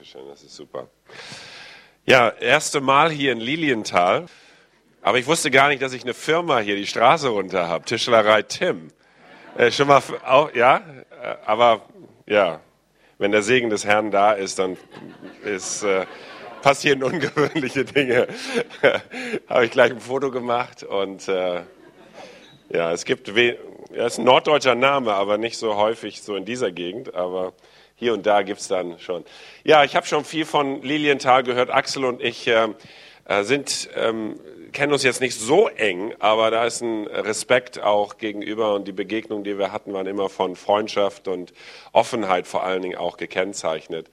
Dankeschön, das ist super. Ja, erste Mal hier in Lilienthal, aber ich wusste gar nicht, dass ich eine Firma hier die Straße runter habe, Tischlerei Tim. Schon mal, auch, ja, aber ja, wenn der Segen des Herrn da ist, dann ist... passieren ungewöhnliche Dinge. Habe ich gleich ein Foto gemacht und ja, es gibt, ja, ist ein norddeutscher Name, aber nicht so häufig so in dieser Gegend, aber hier und da gibt es dann schon. Ja, ich habe schon viel von Lilienthal gehört. Axel und ich kennen uns jetzt nicht so eng, aber da ist ein Respekt auch gegenüber und die Begegnungen, die wir hatten, waren immer von Freundschaft und Offenheit vor allen Dingen auch gekennzeichnet.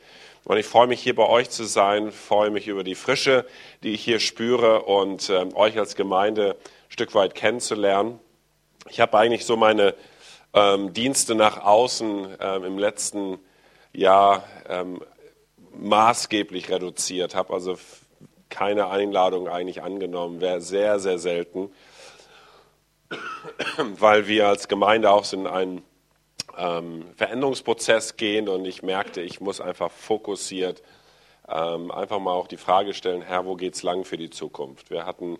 Und ich freue mich, hier bei euch zu sein, freue mich über die Frische, die ich hier spüre und euch als Gemeinde ein Stück weit kennenzulernen. Ich habe eigentlich so meine Dienste nach außen im letzten Jahr maßgeblich reduziert, habe also keine Einladung eigentlich angenommen, wäre sehr, sehr selten, weil wir als Gemeinde auch so in einen Veränderungsprozess gehen und ich merkte, ich muss einfach fokussiert einfach mal auch die Frage stellen, Herr, wo geht's lang für die Zukunft? Wir hatten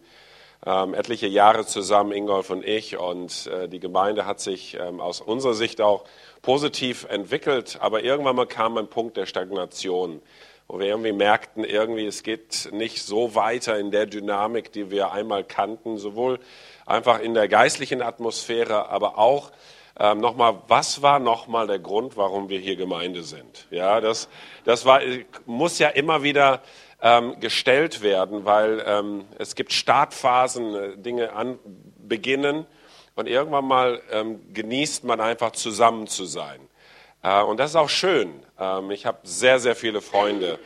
etliche Jahre zusammen, Ingolf und ich, und die Gemeinde hat sich aus unserer Sicht auch positiv entwickelt, aber irgendwann mal kam ein Punkt der Stagnation, wo wir irgendwie merkten, es geht nicht so weiter in der Dynamik, die wir einmal kannten, sowohl einfach in der geistlichen Atmosphäre, aber auch was war nochmal der Grund, warum wir hier Gemeinde sind? Ja, das muss ja immer wieder gestellt werden, weil es gibt Startphasen, Dinge beginnen und irgendwann mal genießt man einfach zusammen zu sein. Und das ist auch schön. Ich habe sehr, sehr viele Freunde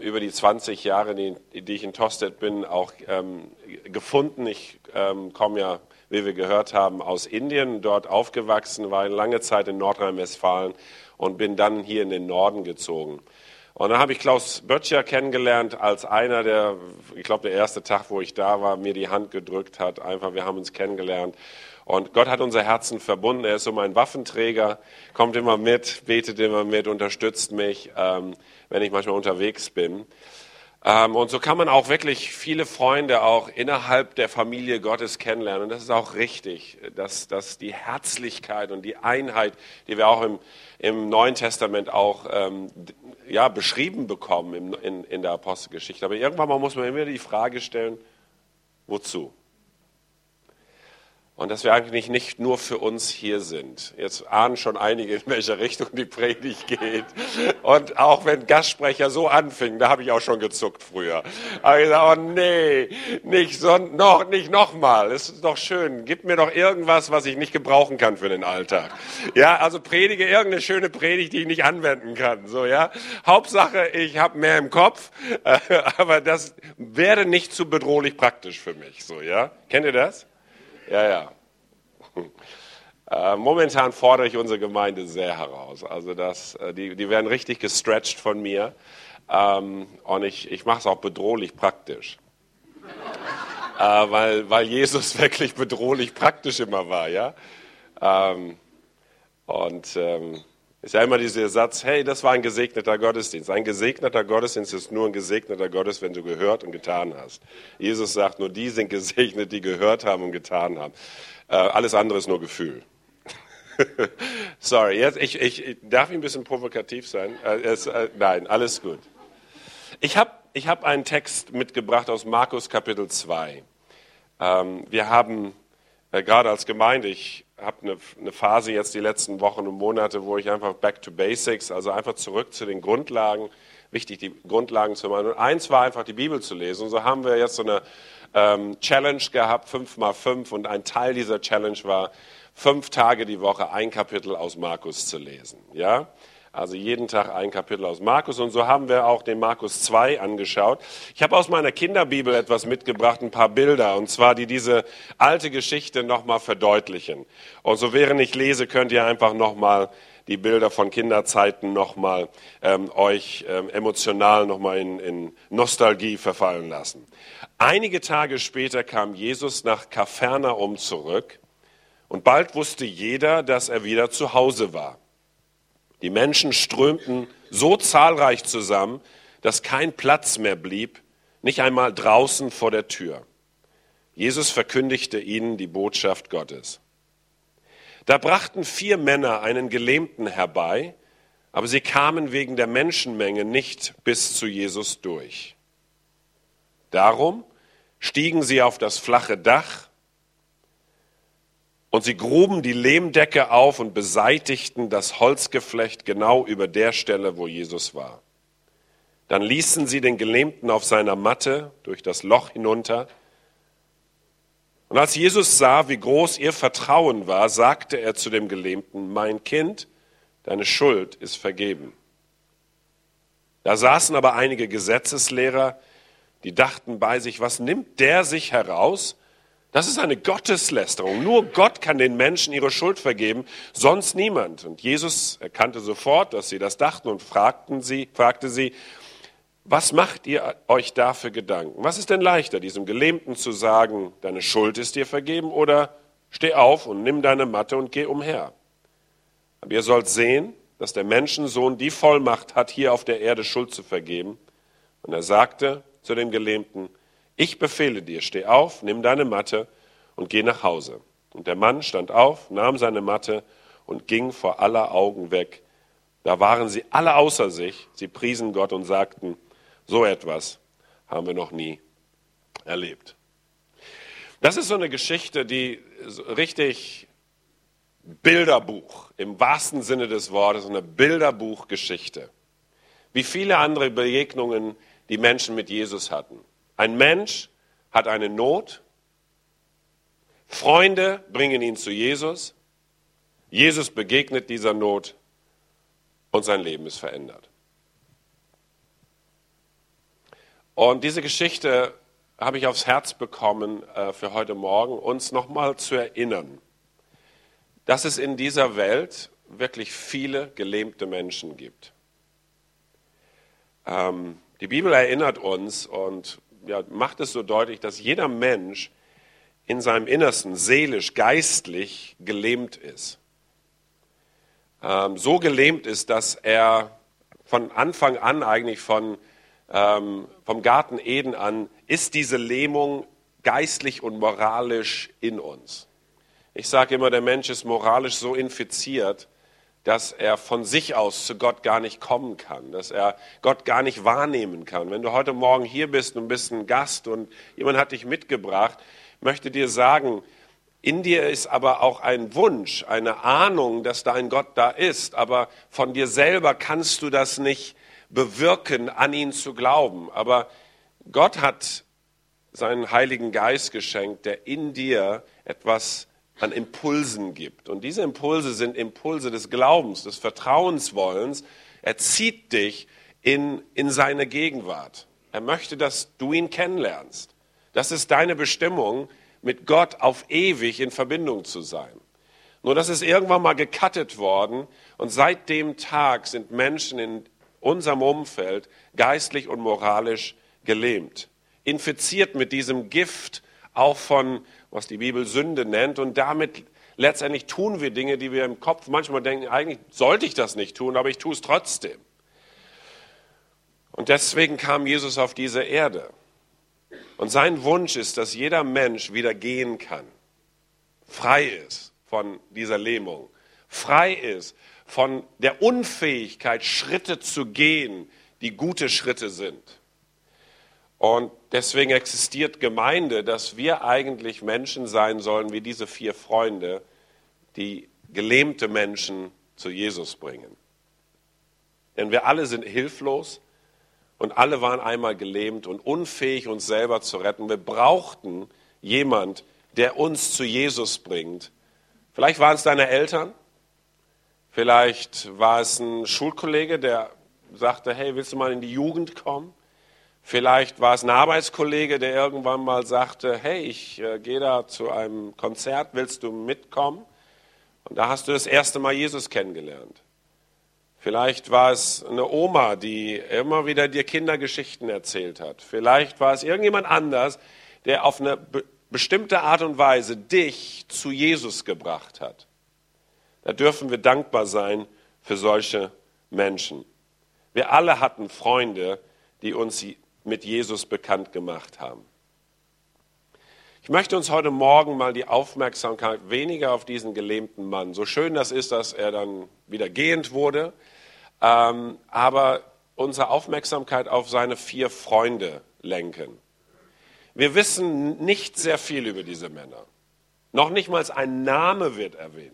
über die 20 Jahre, die ich in Tostedt bin, auch gefunden. Ich komme ja, wie wir gehört haben, aus Indien, dort aufgewachsen, war lange Zeit in Nordrhein-Westfalen und bin dann hier in den Norden gezogen. Und dann habe ich Klaus Böttcher kennengelernt als einer, der, ich glaube, der erste Tag, wo ich da war, mir die Hand gedrückt hat. Einfach, wir haben uns kennengelernt. Und Gott hat unser Herzen verbunden. Er ist so mein Waffenträger, kommt immer mit, betet immer mit, unterstützt mich, wenn ich manchmal unterwegs bin. Und so kann man auch wirklich viele Freunde auch innerhalb der Familie Gottes kennenlernen. Und das ist auch richtig, dass die Herzlichkeit und die Einheit, die wir auch im Neuen Testament auch beschrieben bekommen in der Apostelgeschichte. Aber irgendwann mal muss man immer die Frage stellen, wozu? Und dass wir eigentlich nicht nur für uns hier sind. Jetzt ahnen schon einige, in welche Richtung die Predigt geht. Und auch wenn Gastsprecher so anfingen, da habe ich auch schon gezuckt früher. Aber ich sage, oh nee, nicht nochmal. Es ist doch schön. Gib mir doch irgendwas, was ich nicht gebrauchen kann für den Alltag. Ja, also predige irgendeine schöne Predigt, die ich nicht anwenden kann. So, ja. Hauptsache, ich habe mehr im Kopf. Aber das wäre nicht zu bedrohlich praktisch für mich. So, ja. Kennt ihr das? Ja, ja. Momentan fordere ich unsere Gemeinde sehr heraus. Also die werden richtig gestretched von mir. Und ich mache es auch bedrohlich praktisch. Weil Jesus wirklich bedrohlich praktisch immer war, ja. Ist ja immer dieser Satz, hey, das war ein gesegneter Gottesdienst. Ein gesegneter Gottesdienst ist nur ein gesegneter Gottesdienst, wenn du gehört und getan hast. Jesus sagt, nur die sind gesegnet, die gehört haben und getan haben. Alles andere ist nur Gefühl. Sorry, jetzt, ich darf ein bisschen provokativ sein? Nein, alles gut. Ich hab einen Text mitgebracht aus Markus Kapitel 2. Wir haben gerade als Gemeinde, ich habe eine Phase jetzt die letzten Wochen und Monate, wo ich einfach back to basics, also einfach zurück zu den Grundlagen, wichtig die Grundlagen zu machen. Und eins war einfach die Bibel zu lesen. Und so haben wir jetzt so eine Challenge gehabt, 5x5. Und ein Teil dieser Challenge war, 5 Tage die Woche ein Kapitel aus Markus zu lesen. Ja? Also jeden Tag ein Kapitel aus Markus. Und so haben wir auch den Markus 2 angeschaut. Ich habe aus meiner Kinderbibel etwas mitgebracht, ein paar Bilder, und zwar, die diese alte Geschichte nochmal verdeutlichen. Und so während ich lese, könnt ihr einfach nochmal die Bilder von Kinderzeiten nochmal euch emotional nochmal in Nostalgie verfallen lassen. Einige Tage später kam Jesus nach Kafernaum zurück und bald wusste jeder, dass er wieder zu Hause war. Die Menschen strömten so zahlreich zusammen, dass kein Platz mehr blieb, nicht einmal draußen vor der Tür. Jesus verkündigte ihnen die Botschaft Gottes. Da brachten 4 Männer einen Gelähmten herbei, aber sie kamen wegen der Menschenmenge nicht bis zu Jesus durch. Darum stiegen sie auf das flache Dach und sie gruben die Lehmdecke auf und beseitigten das Holzgeflecht genau über der Stelle, wo Jesus war. Dann ließen sie den Gelähmten auf seiner Matte durch das Loch hinunter. Und als Jesus sah, wie groß ihr Vertrauen war, sagte er zu dem Gelähmten: Mein Kind, deine Schuld ist vergeben. Da saßen aber einige Gesetzeslehrer, die dachten bei sich: Was nimmt der sich heraus? Das ist eine Gotteslästerung. Nur Gott kann den Menschen ihre Schuld vergeben, sonst niemand. Und Jesus erkannte sofort, dass sie das dachten und fragte sie, was macht ihr euch dafür Gedanken? Was ist denn leichter, diesem Gelähmten zu sagen, deine Schuld ist dir vergeben, oder steh auf und nimm deine Matte und geh umher? Aber ihr sollt sehen, dass der Menschensohn die Vollmacht hat, hier auf der Erde Schuld zu vergeben. Und er sagte zu dem Gelähmten: Ich befehle dir, steh auf, nimm deine Matte und geh nach Hause. Und der Mann stand auf, nahm seine Matte und ging vor aller Augen weg. Da waren sie alle außer sich, sie priesen Gott und sagten: So etwas haben wir noch nie erlebt. Das ist so eine Geschichte, die richtig Bilderbuch, im wahrsten Sinne des Wortes, eine Bilderbuchgeschichte. Wie viele andere Begegnungen die Menschen mit Jesus hatten. Ein Mensch hat eine Not, Freunde bringen ihn zu Jesus, Jesus begegnet dieser Not und sein Leben ist verändert. Und diese Geschichte habe ich aufs Herz bekommen für heute Morgen, uns nochmal zu erinnern, dass es in dieser Welt wirklich viele gelähmte Menschen gibt. Die Bibel erinnert uns und macht es so deutlich, dass jeder Mensch in seinem Innersten seelisch, geistlich gelähmt ist. So gelähmt ist, dass er von Anfang an eigentlich vom Garten Eden an, ist diese Lähmung geistlich und moralisch in uns. Ich sage immer, der Mensch ist moralisch so infiziert, dass er von sich aus zu Gott gar nicht kommen kann, dass er Gott gar nicht wahrnehmen kann. Wenn du heute Morgen hier bist und bist ein Gast und jemand hat dich mitgebracht, möchte dir sagen, in dir ist aber auch ein Wunsch, eine Ahnung, dass dein Gott da ist, aber von dir selber kannst du das nicht bewirken, an ihn zu glauben. Aber Gott hat seinen Heiligen Geist geschenkt, der in dir etwas an Impulsen gibt. Und diese Impulse sind Impulse des Glaubens, des Vertrauenswollens. Er zieht dich in seine Gegenwart. Er möchte, dass du ihn kennenlernst. Das ist deine Bestimmung, mit Gott auf ewig in Verbindung zu sein. Nur das ist irgendwann mal gecuttet worden und seit dem Tag sind Menschen in unserem Umfeld geistlich und moralisch gelähmt. Infiziert mit diesem Gift auch von, was die Bibel Sünde nennt, und damit letztendlich tun wir Dinge, die wir im Kopf manchmal denken, eigentlich sollte ich das nicht tun, aber ich tue es trotzdem. Und deswegen kam Jesus auf diese Erde. Und sein Wunsch ist, dass jeder Mensch wieder gehen kann, frei ist von dieser Lähmung, frei ist von der Unfähigkeit, Schritte zu gehen, die gute Schritte sind. Und deswegen existiert Gemeinde, dass wir eigentlich Menschen sein sollen wie diese 4 Freunde, die gelähmte Menschen zu Jesus bringen. Denn wir alle sind hilflos und alle waren einmal gelähmt und unfähig, uns selber zu retten. Wir brauchten jemand, der uns zu Jesus bringt. Vielleicht waren es deine Eltern, vielleicht war es ein Schulkollege, der sagte, hey, willst du mal in die Jugend kommen? Vielleicht war es ein Arbeitskollege, der irgendwann mal sagte, hey, ich gehe da zu einem Konzert, willst du mitkommen? Und da hast du das erste Mal Jesus kennengelernt. Vielleicht war es eine Oma, die immer wieder dir Kindergeschichten erzählt hat. Vielleicht war es irgendjemand anders, der auf eine bestimmte Art und Weise dich zu Jesus gebracht hat. Da dürfen wir dankbar sein für solche Menschen. Wir alle hatten Freunde, die uns mit Jesus bekannt gemacht haben. Ich möchte uns heute Morgen mal die Aufmerksamkeit weniger auf diesen gelähmten Mann, so schön das ist, dass er dann wieder gehend wurde, aber unsere Aufmerksamkeit auf seine 4 Freunde lenken. Wir wissen nicht sehr viel über diese Männer. Noch nicht mal ein Name wird erwähnt.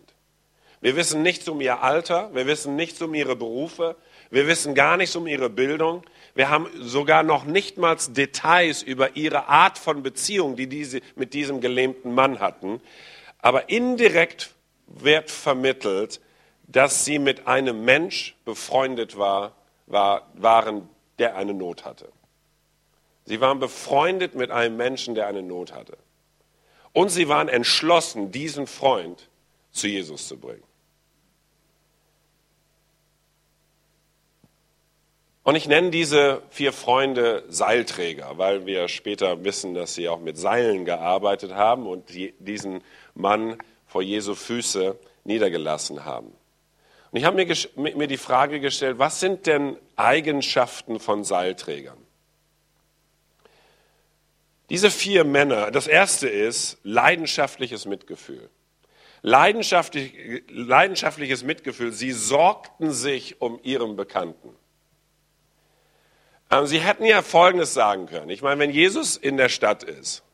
Wir wissen nichts um ihr Alter, wir wissen nichts um ihre Berufe, wir wissen gar nichts um ihre Bildung. Wir haben sogar noch nicht mal Details über ihre Art von Beziehung, die diese mit diesem gelähmten Mann hatten. Aber indirekt wird vermittelt, dass sie mit einem Mensch befreundet waren, der eine Not hatte. Sie waren befreundet mit einem Menschen, der eine Not hatte. Und sie waren entschlossen, diesen Freund zu Jesus zu bringen. Und ich nenne diese 4 Freunde Seilträger, weil wir später wissen, dass sie auch mit Seilen gearbeitet haben und diesen Mann vor Jesu Füße niedergelassen haben. Und ich habe mir die Frage gestellt, was sind denn Eigenschaften von Seilträgern? Diese 4 Männer, das erste ist leidenschaftliches Mitgefühl. Leidenschaftliches Mitgefühl, sie sorgten sich um ihren Bekannten. Sie hätten ja Folgendes sagen können. Ich meine, wenn Jesus in der Stadt ist,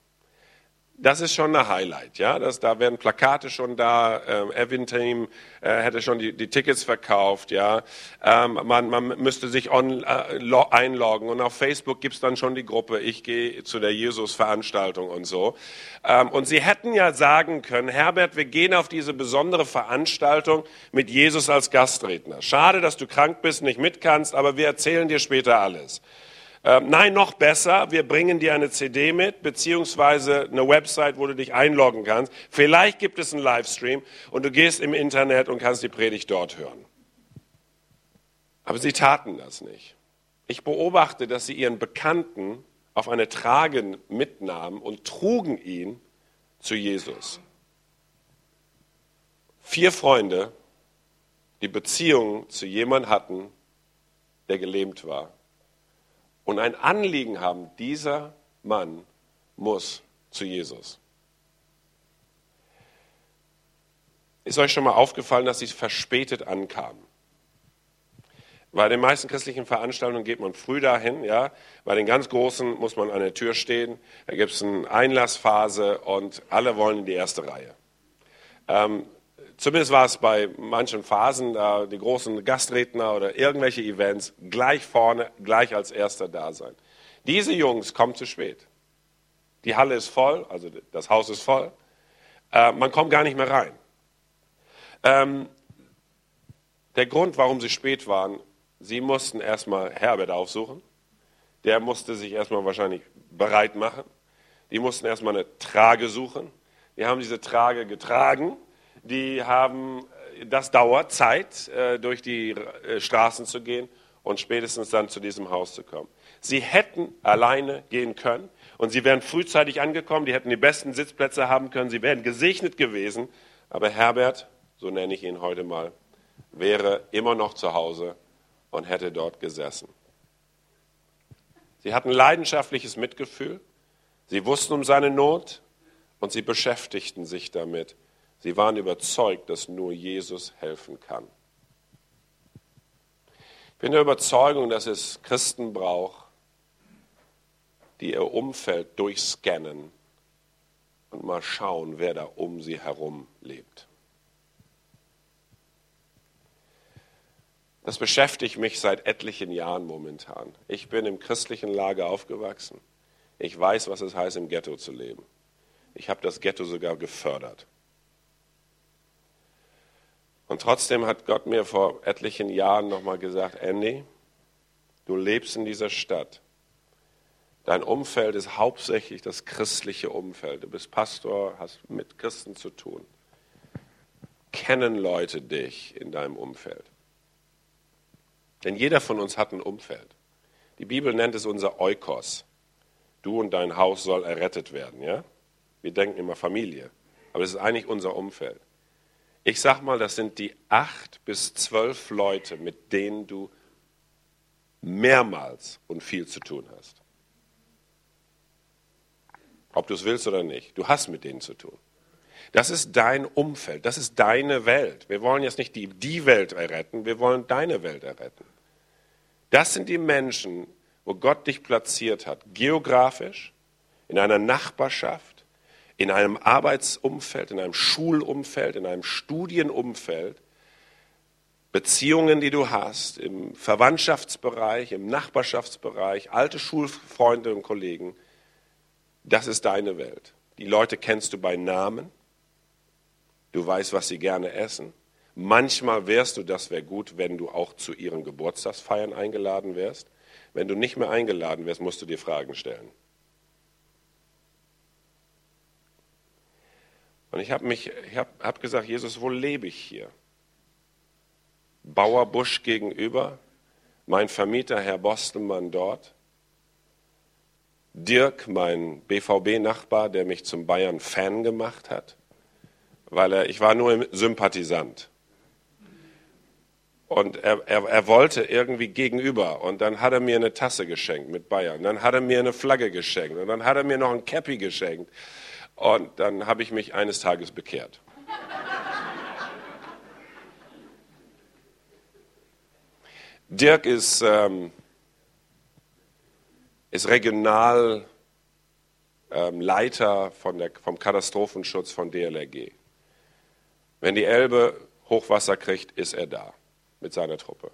das ist schon ein Highlight. Ja? Da werden Plakate schon da. Evin Team hätte schon die Tickets verkauft. Ja? Man müsste sich einloggen. Und auf Facebook gibt es dann schon die Gruppe, ich gehe zu der Jesus-Veranstaltung und so. Und sie hätten ja sagen können, Herbert, wir gehen auf diese besondere Veranstaltung mit Jesus als Gastredner. Schade, dass du krank bist, nicht mit kannst, aber wir erzählen dir später alles. Nein, noch besser, wir bringen dir eine CD mit, beziehungsweise eine Website, wo du dich einloggen kannst. Vielleicht gibt es einen Livestream und du gehst im Internet und kannst die Predigt dort hören. Aber sie taten das nicht. Ich beobachte, dass sie ihren Bekannten auf eine Trage mitnahmen und trugen ihn zu Jesus. 4 Freunde, die Beziehungen zu jemandem hatten, der gelähmt war. Und ein Anliegen haben, dieser Mann muss zu Jesus. Ist euch schon mal aufgefallen, dass sie verspätet ankamen? Bei den meisten christlichen Veranstaltungen geht man früh dahin, ja? Bei den ganz Großen muss man an der Tür stehen, da gibt es eine Einlassphase und alle wollen in die erste Reihe. Zumindest war es bei manchen Phasen, da die großen Gastredner oder irgendwelche Events, gleich vorne, gleich als Erster da sein. Diese Jungs kommen zu spät. Die Halle ist voll, also das Haus ist voll. Man kommt gar nicht mehr rein. Der Grund, warum sie spät waren, sie mussten erstmal Herbert aufsuchen. Der musste sich erstmal wahrscheinlich bereit machen. Die mussten erstmal eine Trage suchen. Die haben diese Trage getragen. Das dauert Zeit, durch die Straßen zu gehen und spätestens dann zu diesem Haus zu kommen. Sie hätten alleine gehen können und sie wären frühzeitig angekommen, die hätten die besten Sitzplätze haben können, sie wären gesegnet gewesen. Aber Herbert, so nenne ich ihn heute mal, wäre immer noch zu Hause und hätte dort gesessen. Sie hatten leidenschaftliches Mitgefühl, sie wussten um seine Not und sie beschäftigten sich damit. Sie waren überzeugt, dass nur Jesus helfen kann. Ich bin der Überzeugung, dass es Christen braucht, die ihr Umfeld durchscannen und mal schauen, wer da um sie herum lebt. Das beschäftigt mich seit etlichen Jahren momentan. Ich bin im christlichen Lager aufgewachsen. Ich weiß, was es heißt, im Ghetto zu leben. Ich habe das Ghetto sogar gefördert. Und trotzdem hat Gott mir vor etlichen Jahren nochmal gesagt, Andy, du lebst in dieser Stadt. Dein Umfeld ist hauptsächlich das christliche Umfeld. Du bist Pastor, hast mit Christen zu tun. Kennen Leute dich in deinem Umfeld? Denn jeder von uns hat ein Umfeld. Die Bibel nennt es unser Oikos. Du und dein Haus soll errettet werden. Ja? Wir denken immer Familie, aber es ist eigentlich unser Umfeld. Ich sag mal, das sind die 8 bis 12 Leute, mit denen du mehrmals und viel zu tun hast. Ob du es willst oder nicht, du hast mit denen zu tun. Das ist dein Umfeld, das ist deine Welt. Wir wollen jetzt nicht die Welt erretten, wir wollen deine Welt erretten. Das sind die Menschen, wo Gott dich platziert hat, geografisch, in einer Nachbarschaft, in einem Arbeitsumfeld, in einem Schulumfeld, in einem Studienumfeld, Beziehungen, die du hast, im Verwandtschaftsbereich, im Nachbarschaftsbereich, alte Schulfreunde und Kollegen. Das ist deine Welt. Die Leute kennst du bei Namen. Du weißt, was sie gerne essen. Manchmal wärst du, das wäre gut, wenn du auch zu ihren Geburtstagsfeiern eingeladen wärst. Wenn du nicht mehr eingeladen wärst, musst du dir Fragen stellen. Und ich hab gesagt, Jesus, wo lebe ich hier? Bauer Busch gegenüber, mein Vermieter Herr Bostelmann dort. Dirk, mein BVB-Nachbar, der mich zum Bayern-Fan gemacht hat, weil ich war nur Sympathisant. Und er wollte irgendwie gegenüber und dann hat er mir eine Tasse geschenkt mit Bayern, dann hat er mir eine Flagge geschenkt und dann hat er mir noch ein Käppi geschenkt und dann habe ich mich eines Tages bekehrt. Dirk ist regional Leiter vom Katastrophenschutz von DLRG. Wenn die Elbe Hochwasser kriegt, ist er da mit seiner Truppe.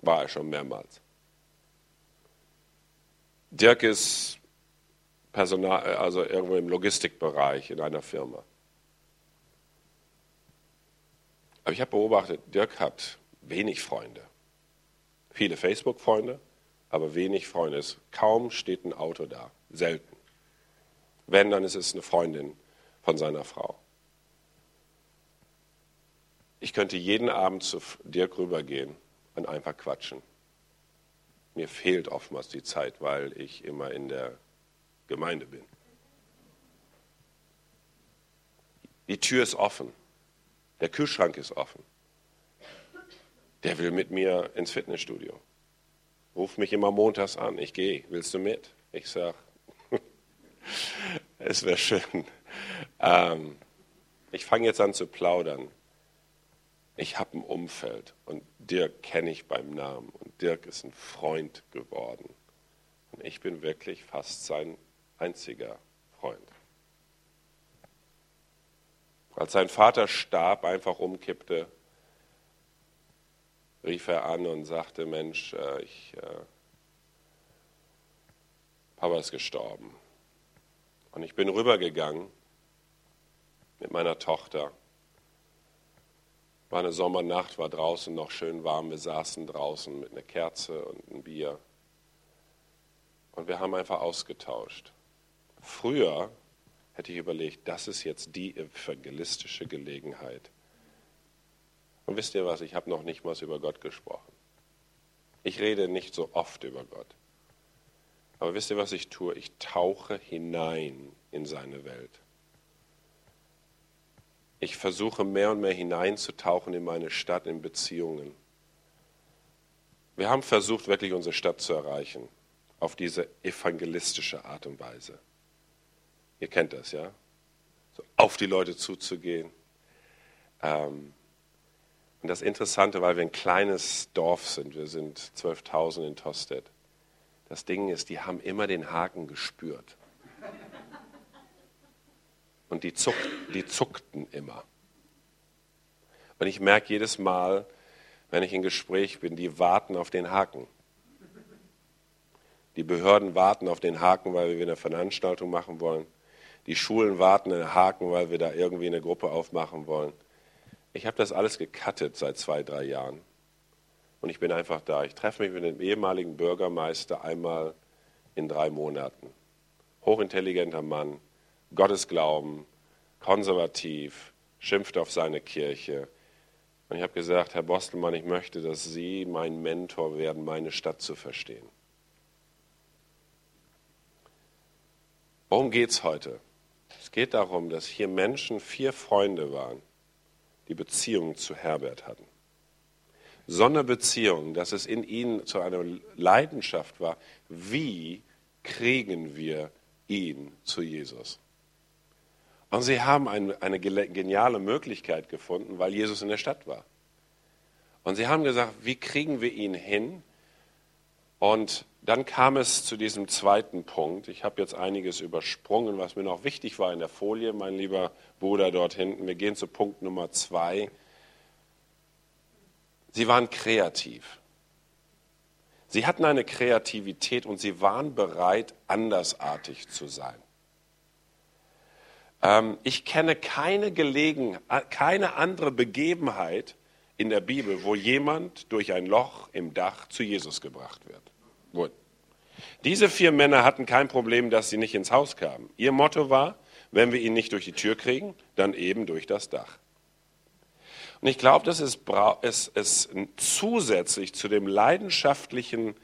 War er schon mehrmals. Dirk ist Personal, also irgendwo im Logistikbereich in einer Firma. Aber ich habe beobachtet, Dirk hat wenig Freunde. Viele Facebook-Freunde, aber wenig Freunde. Kaum steht ein Auto da, selten. Wenn, dann ist es eine Freundin von seiner Frau. Ich könnte jeden Abend zu Dirk rübergehen und einfach quatschen. Mir fehlt oftmals die Zeit, weil ich immer in der Gemeinde bin. Die Tür ist offen, der Kühlschrank ist offen. Der will mit mir ins Fitnessstudio. Ruf mich immer montags an, ich gehe, willst du mit? Ich sage, es wäre schön. Ich fange jetzt an zu plaudern. Ich habe ein Umfeld und Dirk kenne ich beim Namen und Dirk ist ein Freund geworden. Und ich bin wirklich fast sein einziger Freund. Als sein Vater starb, einfach umkippte, rief er an und sagte, Mensch, Papa ist gestorben. Und ich bin rübergegangen mit meiner Tochter. War eine Sommernacht, war draußen noch schön warm. Wir saßen draußen mit einer Kerze und einem Bier. Und wir haben einfach ausgetauscht. Früher hätte ich überlegt, das ist jetzt die evangelistische Gelegenheit. Und wisst ihr was, ich habe noch nicht mal über Gott gesprochen. Ich rede nicht so oft über Gott. Aber wisst ihr, was ich tue? Ich tauche hinein in seine Welt. Ich versuche mehr und mehr hineinzutauchen in meine Stadt, in Beziehungen. Wir haben versucht, wirklich unsere Stadt zu erreichen. Auf diese evangelistische Art und Weise. Ihr kennt das, ja? So auf die Leute zuzugehen. Und das Interessante, weil wir ein kleines Dorf sind, wir sind 12.000 in Tostedt. Das Ding ist, die haben immer den Haken gespürt. Und die zuckten immer. Und ich merke jedes Mal, wenn ich im Gespräch bin, die warten auf den Haken. Die Behörden warten auf den Haken, weil wir eine Veranstaltung machen wollen. Die Schulen warten auf den Haken, weil wir da irgendwie eine Gruppe aufmachen wollen. Ich habe das alles gecuttet seit 2-3 Jahren und ich bin einfach da. Ich treffe mich mit dem ehemaligen Bürgermeister einmal in 3 Monaten. Hochintelligenter Mann, Gottesglauben, konservativ, schimpft auf seine Kirche. Und ich habe gesagt, Herr Bostelmann, ich möchte, dass Sie mein Mentor werden, meine Stadt zu verstehen. Worum geht es heute? Es geht darum, dass hier Menschen 4 Freunde waren, die Beziehung zu Herbert hatten. so eine Beziehung, dass es in ihnen zu einer Leidenschaft war, wie kriegen wir ihn zu Jesus? Und sie haben eine geniale Möglichkeit gefunden, weil Jesus in der Stadt war. Und sie haben gesagt, wie kriegen wir ihn hin? Und dann kam es zu diesem zweiten Punkt. Ich habe jetzt einiges übersprungen, was mir noch wichtig war in der Folie, mein lieber Bruder dort hinten. Wir gehen zu Punkt Nummer 2. Sie waren kreativ. Sie hatten eine Kreativität und sie waren bereit, andersartig zu sein. Ich kenne keine andere Begebenheit in der Bibel, wo jemand durch ein Loch im Dach zu Jesus gebracht wird. Gut. Diese 4 Männer hatten kein Problem, dass sie nicht ins Haus kamen. Ihr Motto war, wenn wir ihn nicht durch die Tür kriegen, dann eben durch das Dach. Und ich glaube, das ist zusätzlich zu dem leidenschaftlichen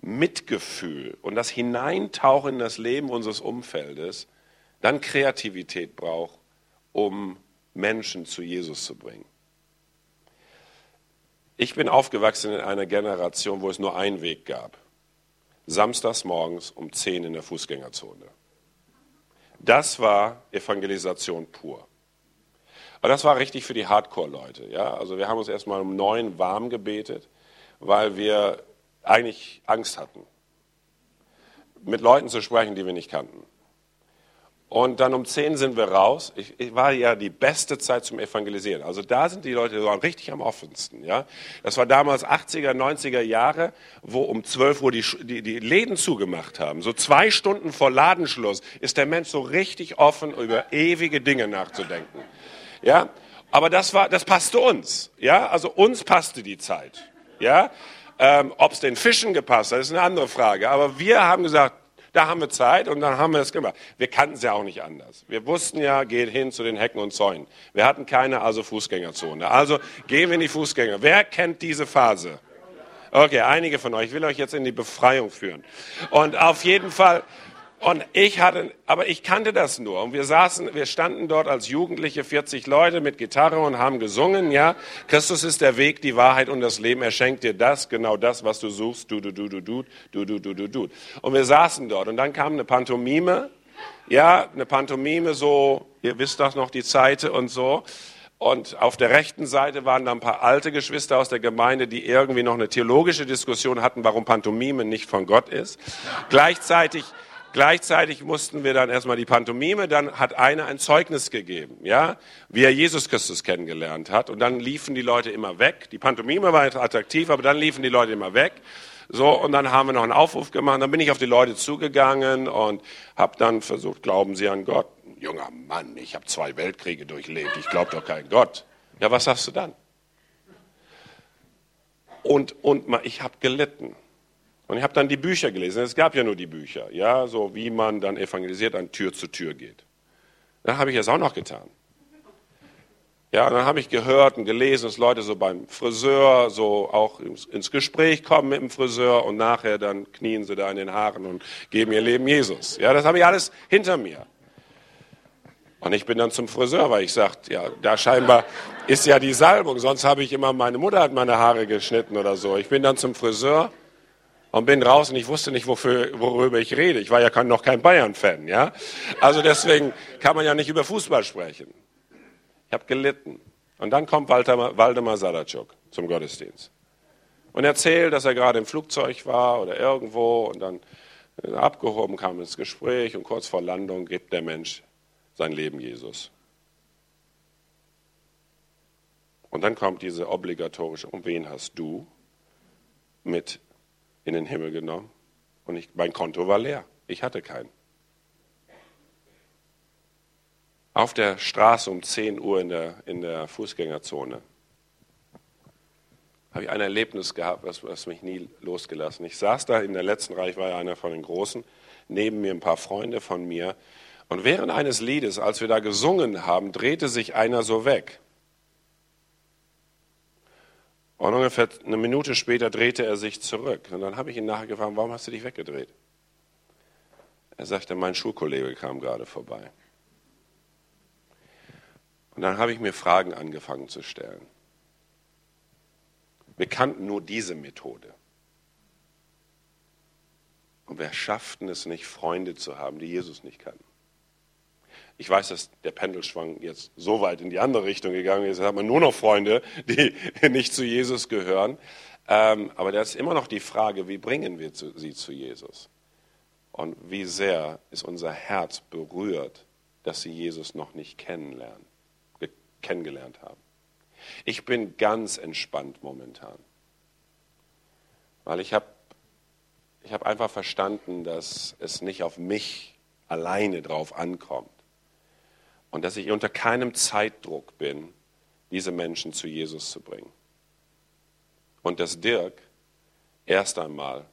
Mitgefühl und das Hineintauchen in das Leben unseres Umfeldes, dann Kreativität braucht, um Menschen zu Jesus zu bringen. Ich bin aufgewachsen in einer Generation, wo es nur einen Weg gab. Samstags morgens um 10 in der Fußgängerzone. Das war Evangelisation pur. Aber das war richtig für die Hardcore-Leute. Ja? Also wir haben uns erstmal um 9 warm gebetet, weil wir eigentlich Angst hatten, mit Leuten zu sprechen, die wir nicht kannten. Und dann um 10 sind wir raus. Ich war ja die beste Zeit zum Evangelisieren. Also da sind die Leute richtig am offensten. Ja? Das war damals 80er, 90er Jahre, wo um 12 Uhr die Läden zugemacht haben. So 2 Stunden vor Ladenschluss ist der Mensch so richtig offen, über ewige Dinge nachzudenken. Ja? Aber das passte uns. Ja? Also uns passte die Zeit. Ja? Ob es den Fischen gepasst hat, ist eine andere Frage. Aber wir haben gesagt, da haben wir Zeit und dann haben wir das gemacht. Wir kannten es ja auch nicht anders. Wir wussten ja, geht hin zu den Hecken und Zäunen. Wir hatten keine Fußgängerzone. Also gehen wir in die Fußgänger. Wer kennt diese Phase? Okay, einige von euch. Ich will euch jetzt in die Befreiung führen. Und auf jeden Fall, aber ich kannte das nur. Und wir standen dort als Jugendliche, 40 Leute mit Gitarre und haben gesungen, ja. Christus ist der Weg, die Wahrheit und das Leben. Er schenkt dir genau das, was du suchst. Du. Und wir saßen dort. Und dann kam eine Pantomime, ja, so, ihr wisst doch noch die Zeiten und so. Und auf der rechten Seite waren da ein paar alte Geschwister aus der Gemeinde, die irgendwie noch eine theologische Diskussion hatten, warum Pantomime nicht von Gott ist. Gleichzeitig mussten wir dann erstmal die Pantomime, dann hat einer ein Zeugnis gegeben, ja, wie er Jesus Christus kennengelernt hat. Und dann liefen die Leute immer weg. Die Pantomime war attraktiv, aber dann liefen die Leute immer weg. So, und dann haben wir noch einen Aufruf gemacht. Dann bin ich auf die Leute zugegangen und habe dann versucht, glauben Sie an Gott? Junger Mann, ich habe 2 Weltkriege durchlebt, ich glaube doch keinen Gott. Ja, was sagst du dann? Und ich habe gelitten. Und ich habe dann die Bücher gelesen. Es gab ja nur die Bücher, ja, so wie man dann evangelisiert, an Tür zu Tür geht. Dann habe ich das auch noch getan. Ja, dann habe ich gehört und gelesen, dass Leute so beim Friseur so auch ins Gespräch kommen mit dem Friseur und nachher dann knien sie da in den Haaren und geben ihr Leben Jesus. Ja, das habe ich alles hinter mir. Und ich bin dann zum Friseur, weil ich sagte, ja, da scheinbar ist ja die Salbung. Sonst habe ich immer, meine Mutter hat meine Haare geschnitten oder so. Ich bin dann zum Friseur. Und bin raus und ich wusste nicht, worüber ich rede. Ich war ja noch kein Bayern-Fan, ja. Also deswegen kann man ja nicht über Fußball sprechen. Ich habe gelitten. Und dann kommt Waldemar Sadatschuk zum Gottesdienst. Und erzählt, dass er gerade im Flugzeug war oder irgendwo. Und dann abgehoben, kam ins Gespräch. Und kurz vor Landung gibt der Mensch sein Leben Jesus. Und dann kommt diese obligatorische, und wen hast du mit in den Himmel genommen und mein Konto war leer. Ich hatte keinen. Auf der Straße um 10 Uhr in der Fußgängerzone habe ich ein Erlebnis gehabt, was mich nie losgelassen. Ich saß da in der letzten Reihe, ich war ja einer von den Großen, neben mir ein paar Freunde von mir und während eines Liedes, als wir da gesungen haben, drehte sich einer so weg. Und ungefähr eine Minute später drehte er sich zurück. Und dann habe ich ihn nachgefragt, warum hast du dich weggedreht? Er sagte, mein Schulkollege kam gerade vorbei. Und dann habe ich mir Fragen angefangen zu stellen. Wir kannten nur diese Methode. Und wir schafften es nicht, Freunde zu haben, die Jesus nicht kannten. Ich weiß, dass der Pendelschwang jetzt so weit in die andere Richtung gegangen ist. Da hat man nur noch Freunde, die nicht zu Jesus gehören. Aber da ist immer noch die Frage, wie bringen wir sie zu Jesus? Und wie sehr ist unser Herz berührt, dass sie Jesus noch nicht kennengelernt haben. Ich bin ganz entspannt momentan, weil ich hab einfach verstanden, dass es nicht auf mich alleine drauf ankommt und dass ich unter keinem Zeitdruck bin, diese Menschen zu Jesus zu bringen. Und dass Dirk erst einmal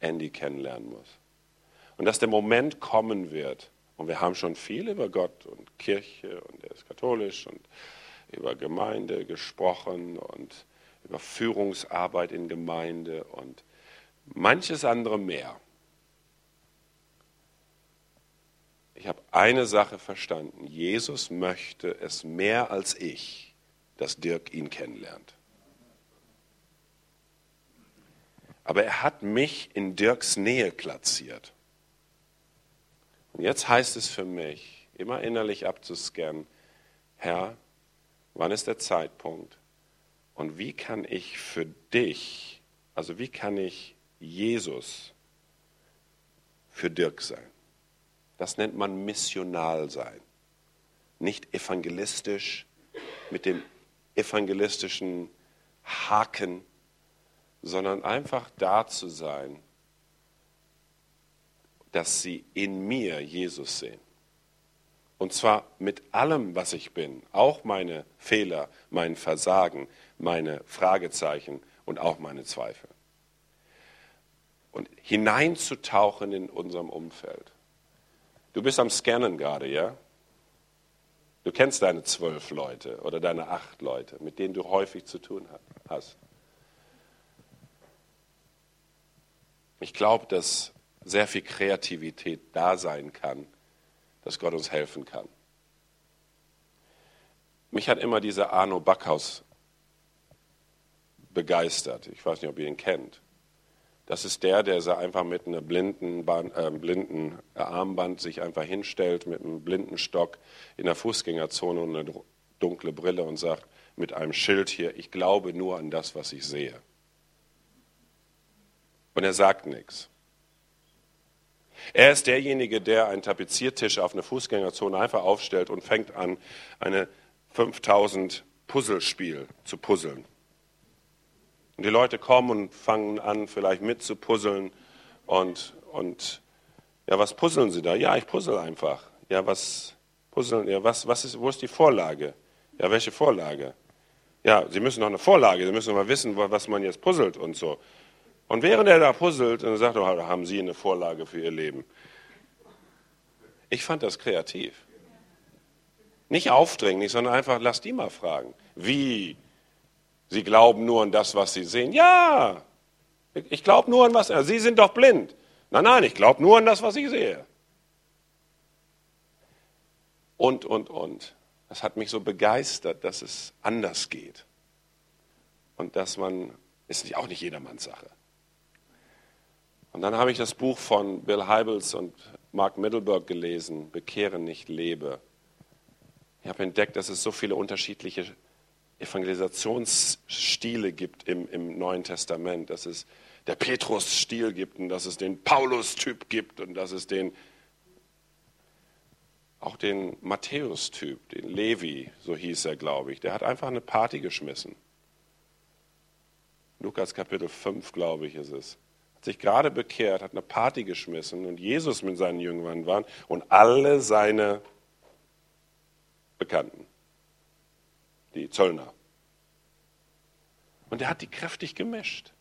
Andy kennenlernen muss. Und dass der Moment kommen wird, und wir haben schon viel über Gott und Kirche und er ist katholisch und über Gemeinde gesprochen und über Führungsarbeit in Gemeinde und manches andere mehr. Ich habe eine Sache verstanden. Jesus möchte es mehr als ich, dass Dirk ihn kennenlernt. Aber er hat mich in Dirks Nähe platziert. Und jetzt heißt es für mich, immer innerlich abzuscannen, Herr, wann ist der Zeitpunkt und wie kann ich für dich, also wie kann ich Jesus für Dirk sein? Das nennt man missional sein. Nicht evangelistisch mit dem evangelistischen Haken, sondern einfach da zu sein, dass sie in mir Jesus sehen. Und zwar mit allem, was ich bin, auch meine Fehler, mein Versagen, meine Fragezeichen und auch meine Zweifel. Und hineinzutauchen in unserem Umfeld. Du bist am Scannen gerade, ja? Du kennst deine 12 Leute oder deine 8 Leute, mit denen du häufig zu tun hast. Ich glaube, dass sehr viel Kreativität da sein kann, dass Gott uns helfen kann. Mich hat immer dieser Arno Backhaus begeistert. Ich weiß nicht, ob ihr ihn kennt. Das ist der sich einfach mit einem blinden Armband sich einfach hinstellt, mit einem blinden Stock in der Fußgängerzone und eine dunkle Brille und sagt mit einem Schild hier, ich glaube nur an das, was ich sehe. Und er sagt nichts. Er ist derjenige, der einen Tapeziertisch auf eine Fußgängerzone einfach aufstellt und fängt an, eine 5000 Puzzlespiel zu puzzeln. Und die Leute kommen und fangen an, vielleicht mit zu puzzeln. Und ja, was puzzeln sie da? Ja, ich puzzle einfach. Ja, was puzzeln? Ja, wo ist die Vorlage? Ja, welche Vorlage? Ja, sie müssen noch eine Vorlage, sie müssen mal wissen, was man jetzt puzzelt und so. Und während er da puzzelt, dann sagt er, haben Sie eine Vorlage für Ihr Leben? Ich fand das kreativ. Nicht aufdringlich, sondern einfach, lass die mal fragen. Wie? Sie glauben nur an das, was Sie sehen? Ja! Ich glaube nur an was. Sie sind doch blind. Nein, ich glaube nur an das, was ich sehe. Und. Das hat mich so begeistert, dass es anders geht. Und dass man, ist auch nicht jedermanns Sache. Und dann habe ich das Buch von Bill Hybels und Mark Middleburg gelesen, Bekehre nicht, lebe. Ich habe entdeckt, dass es so viele unterschiedliche Evangelisationsstile gibt im Neuen Testament, dass es der Petrus-Stil gibt und dass es den Paulus-Typ gibt und dass es auch den Matthäus-Typ, den Levi, so hieß er, glaube ich. Der hat einfach eine Party geschmissen. Lukas Kapitel 5, glaube ich, ist es. Sich gerade bekehrt, hat eine Party geschmissen und Jesus mit seinen Jüngern waren und alle seine Bekannten, die Zöllner. Und er hat die kräftig gemischt.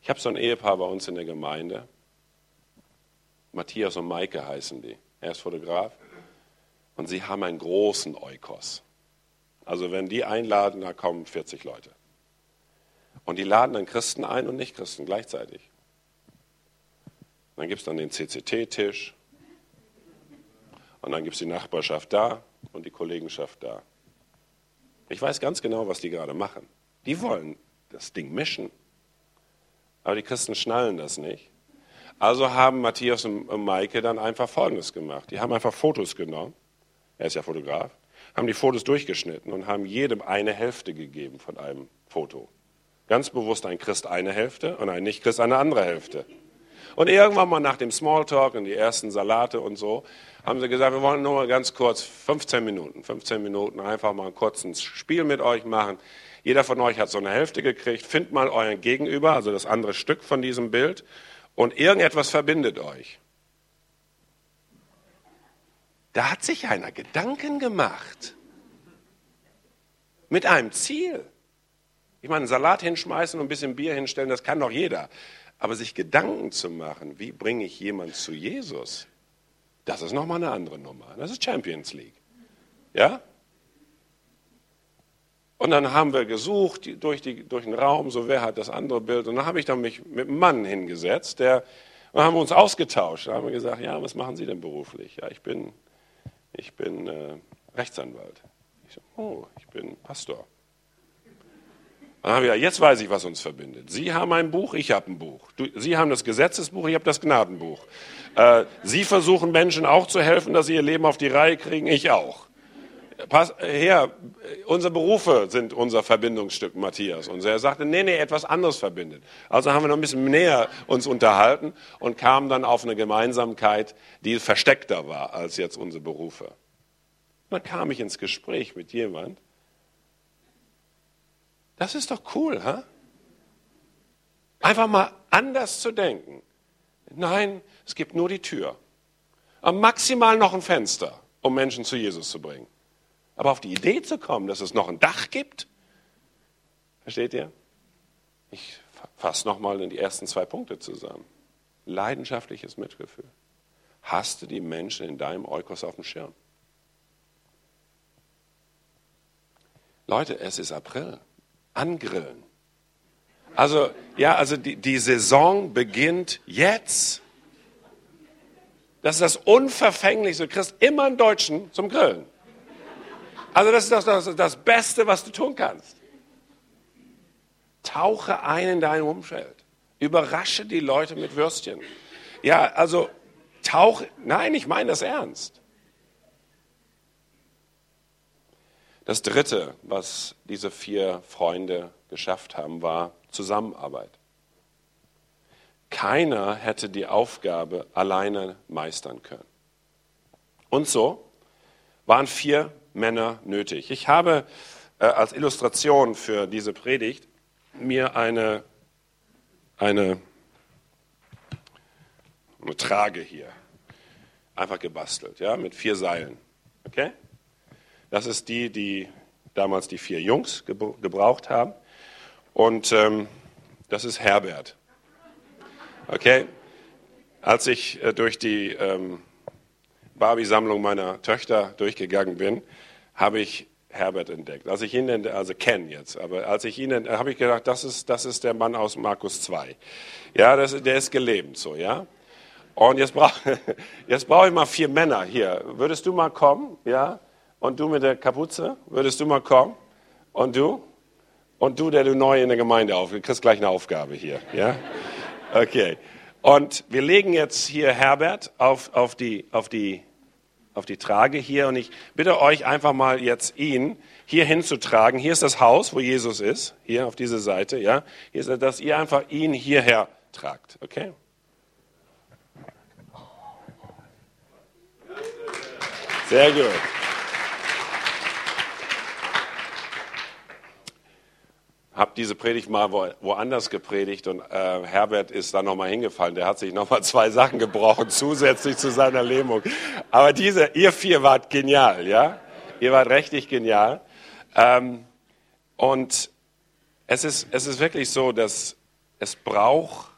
Ich habe so ein Ehepaar bei uns in der Gemeinde, Matthias und Maike heißen die, er ist Fotograf und sie haben einen großen Oikos. Also wenn die einladen, da kommen 40 Leute. Und die laden dann Christen ein und Nicht-Christen gleichzeitig. Dann gibt es dann den CCT-Tisch und dann gibt es die Nachbarschaft da und die Kollegenschaft da. Ich weiß ganz genau, was die gerade machen. Die wollen das Ding mischen. Aber die Christen schnallen das nicht. Also haben Matthias und Maike dann einfach Folgendes gemacht. Die haben einfach Fotos genommen, er ist ja Fotograf, haben die Fotos durchgeschnitten und haben jedem eine Hälfte gegeben von einem Foto. Ganz bewusst ein Christ eine Hälfte und ein Nicht-Christ eine andere Hälfte. Und irgendwann mal nach dem Smalltalk und die ersten Salate und so, haben sie gesagt, wir wollen nur mal ganz kurz 15 Minuten einfach mal ein kurzes Spiel mit euch machen. Jeder von euch hat so eine Hälfte gekriegt. Findet mal euren Gegenüber, also das andere Stück von diesem Bild. Und irgendetwas verbindet euch. Da hat sich einer Gedanken gemacht. Mit einem Ziel. Ich meine, einen Salat hinschmeißen und ein bisschen Bier hinstellen, das kann doch jeder. Aber sich Gedanken zu machen, wie bringe ich jemanden zu Jesus, das ist nochmal eine andere Nummer. Das ist Champions League. Ja? Und dann haben wir gesucht durch den Raum, so wer hat das andere Bild. Und dann habe ich dann mich mit einem Mann hingesetzt, und haben wir uns ausgetauscht. Da haben wir gesagt, ja, was machen Sie denn beruflich? Ja, ich bin Rechtsanwalt. Ich so, oh, ich bin Pastor. Dann haben wir gesagt, jetzt weiß ich, was uns verbindet. Sie haben ein Buch, ich habe ein Buch. Sie haben das Gesetzesbuch, ich habe das Gnadenbuch. Sie versuchen Menschen auch zu helfen, dass sie ihr Leben auf die Reihe kriegen, ich auch. Herr, unsere Berufe sind unser Verbindungsstück, Matthias. Und er sagte, nee, etwas anderes verbindet. Also haben wir noch ein bisschen näher uns unterhalten und kamen dann auf eine Gemeinsamkeit, die versteckter war als jetzt unsere Berufe. Und dann kam ich ins Gespräch mit jemandem. Das ist doch cool, ha? Einfach mal anders zu denken. Nein, es gibt nur die Tür. Aber maximal noch ein Fenster, um Menschen zu Jesus zu bringen. Aber auf die Idee zu kommen, dass es noch ein Dach gibt, versteht ihr? Ich fasse nochmal die ersten 2 Punkte zusammen. Leidenschaftliches Mitgefühl. Hast du die Menschen in deinem Oikos auf dem Schirm? Leute, es ist April. Angrillen. Also, ja, die Saison beginnt jetzt. Das ist das Unverfänglichste. Du kriegst immer einen Deutschen zum Grillen. Also, das ist das Beste, was du tun kannst. Tauche ein in deinem Umfeld. Überrasche die Leute mit Würstchen. Ja, also, nein, ich meine das ernst. Das Dritte, was diese 4 Freunde geschafft haben, war Zusammenarbeit. Keiner hätte die Aufgabe alleine meistern können. Und so waren 4 Männer nötig. Ich habe als Illustration für diese Predigt mir eine Trage hier einfach gebastelt, ja, mit 4 Seilen. Okay? Das ist die damals die 4 Jungs gebraucht haben. Und das ist Herbert. Okay? Als ich durch die Barbie-Sammlung meiner Töchter durchgegangen bin, habe ich Herbert entdeckt. Als ich ihn, also Ken jetzt, aber als ich ihn, habe ich gedacht, das ist der Mann aus Markus 2. Ja, der ist gelähmt so, ja? Und jetzt brauche ich mal 4 Männer hier. Würdest du mal kommen, ja? Und du mit der Kapuze, würdest du mal kommen? Und du, der du neu in der Gemeinde aufgehst, kriegst gleich eine Aufgabe hier. Ja? Okay. Und wir legen jetzt hier Herbert auf die Trage hier. Und ich bitte euch einfach mal jetzt ihn hier hinzutragen. Hier ist das Haus, wo Jesus ist. Hier auf diese Seite. Ja? Hier ist das, dass ihr einfach ihn hierher tragt. Okay? Sehr gut. Habe diese Predigt mal woanders gepredigt und Herbert ist da nochmal hingefallen. Der hat sich nochmal 2 Sachen gebrochen, zusätzlich zu seiner Lähmung. Aber ihr 4 wart genial, ja? Ihr wart richtig genial. Und es ist wirklich so, dass es braucht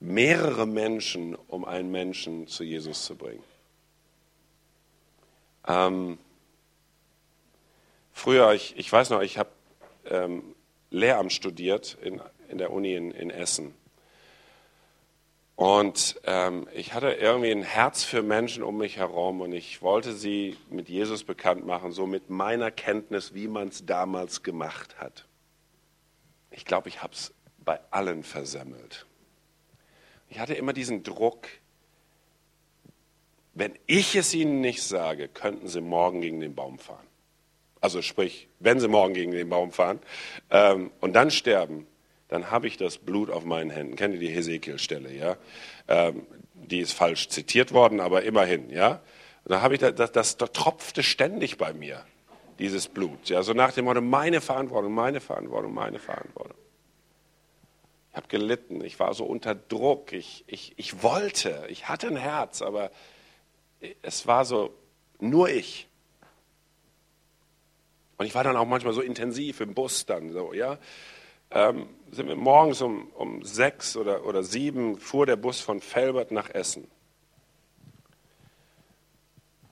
mehrere Menschen, um einen Menschen zu Jesus zu bringen. Früher, ich weiß noch, ich habe Lehramt studiert in der Uni in Essen. Und ich hatte irgendwie ein Herz für Menschen um mich herum und ich wollte sie mit Jesus bekannt machen, so mit meiner Kenntnis, wie man es damals gemacht hat. ich glaube, ich habe es bei allen versemmelt. Ich hatte immer diesen Druck, wenn ich es ihnen nicht sage, könnten sie morgen gegen den Baum fahren. Also sprich, wenn sie morgen gegen den Baum fahren und dann sterben, dann habe ich das Blut auf meinen Händen. Kennt ihr die Hesekiel-Stelle? Ja? Die ist falsch zitiert worden, aber immerhin. Ja? Da habe ich das tropfte ständig bei mir, dieses Blut. Ja? So nach dem Motto, meine Verantwortung, meine Verantwortung, meine Verantwortung. Ich habe gelitten, ich war so unter Druck, ich wollte, ich hatte ein Herz, aber es war so, nur ich. Und ich war dann auch manchmal so intensiv im Bus dann, so, ja. Sind wir morgens um 6 oder 7 fuhr der Bus von Velbert nach Essen.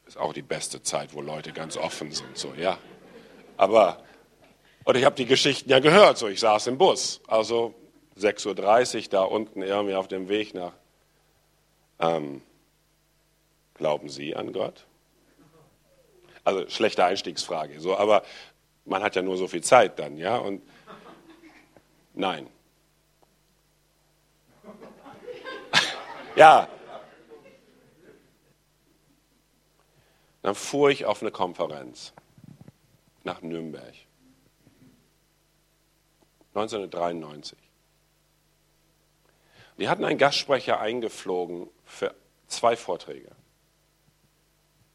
Ist auch die beste Zeit, wo Leute ganz offen sind, so, ja. Und ich habe die Geschichten ja gehört, so, ich saß im Bus. Also 6:30 Uhr da unten irgendwie auf dem Weg nach. Glauben Sie an Gott? Also schlechte Einstiegsfrage, so, aber man hat ja nur so viel Zeit dann, ja, und nein. Ja. Dann fuhr ich auf eine Konferenz nach Nürnberg. 1993. Die hatten einen Gastsprecher eingeflogen für 2 Vorträge.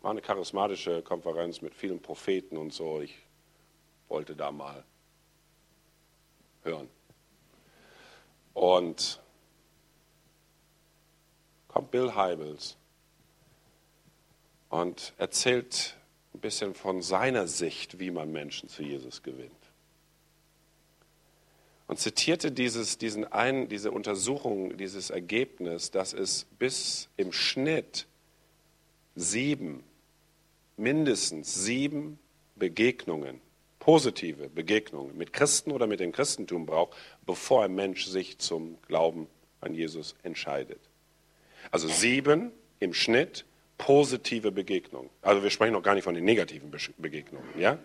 War eine charismatische Konferenz mit vielen Propheten und so. Ich wollte da mal hören. Und kommt Bill Hybels und erzählt ein bisschen von seiner Sicht, wie man Menschen zu Jesus gewinnt. Und zitierte diese Untersuchung, dieses Ergebnis, dass es bis im Schnitt mindestens sieben Begegnungen, positive Begegnungen mit Christen oder mit dem Christentum braucht, bevor ein Mensch sich zum Glauben an Jesus entscheidet. Also 7 im Schnitt positive Begegnungen. Also wir sprechen noch gar nicht von den negativen Begegnungen. Ja?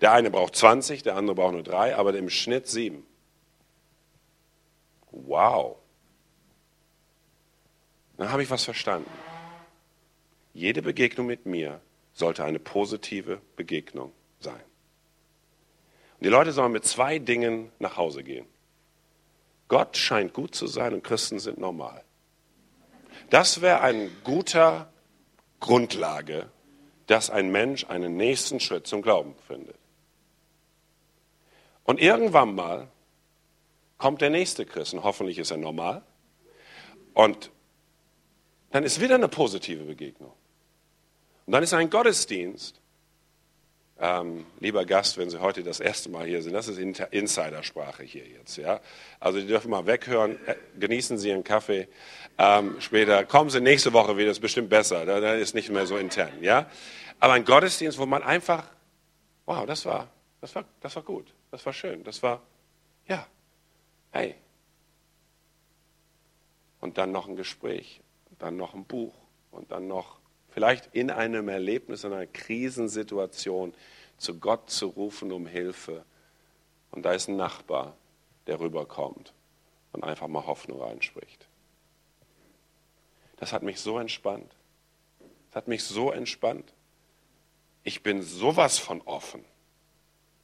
Der eine braucht 20, der andere braucht nur 3, aber im Schnitt 7. Wow. Dann habe ich was verstanden. Jede Begegnung mit mir sollte eine positive Begegnung sein. Und die Leute sollen mit 2 Dingen nach Hause gehen. Gott scheint gut zu sein und Christen sind normal. Das wäre eine gute Grundlage, dass ein Mensch einen nächsten Schritt zum Glauben findet. Und irgendwann mal kommt der nächste Christ, und hoffentlich ist er normal, und dann ist wieder eine positive Begegnung. Und dann ist ein Gottesdienst. Lieber Gast, wenn Sie heute das erste Mal hier sind, das ist Insidersprache hier jetzt. Ja? Also Sie dürfen mal weghören, genießen Sie Ihren Kaffee. Später kommen Sie nächste Woche wieder, das ist bestimmt besser, dann ist nicht mehr so intern. Ja? Aber ein Gottesdienst, wo man einfach, wow, das war gut, das war schön, das war, ja, hey. Und dann noch ein Gespräch, dann noch ein Buch und dann noch vielleicht in einem Erlebnis, in einer Krisensituation zu Gott zu rufen um Hilfe. Und da ist ein Nachbar, der rüberkommt und einfach mal Hoffnung reinspricht. Das hat mich so entspannt. Das hat mich so entspannt. Ich bin sowas von offen,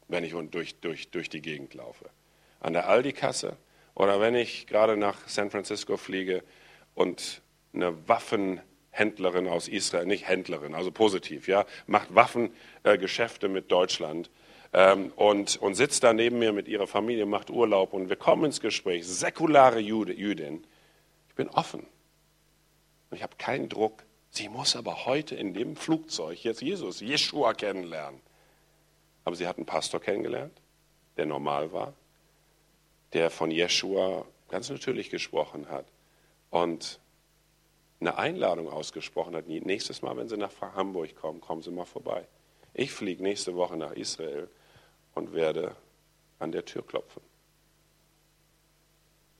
wenn ich durch die Gegend laufe. An der Aldi-Kasse oder wenn ich gerade nach San Francisco fliege und eine Waffenhändlerin aus Israel, nicht Händlerin, also positiv, ja, macht Waffengeschäfte mit Deutschland und sitzt da neben mir mit ihrer Familie, macht Urlaub und wir kommen ins Gespräch, säkulare Jüdin. Ich bin offen und ich habe keinen Druck. Sie muss aber heute in dem Flugzeug jetzt Jeshua kennenlernen. Aber sie hat einen Pastor kennengelernt, der normal war, der von Jeshua ganz natürlich gesprochen hat und eine Einladung ausgesprochen hat. Nächstes Mal, wenn Sie nach Hamburg kommen, kommen Sie mal vorbei. Ich fliege nächste Woche nach Israel und werde an der Tür klopfen.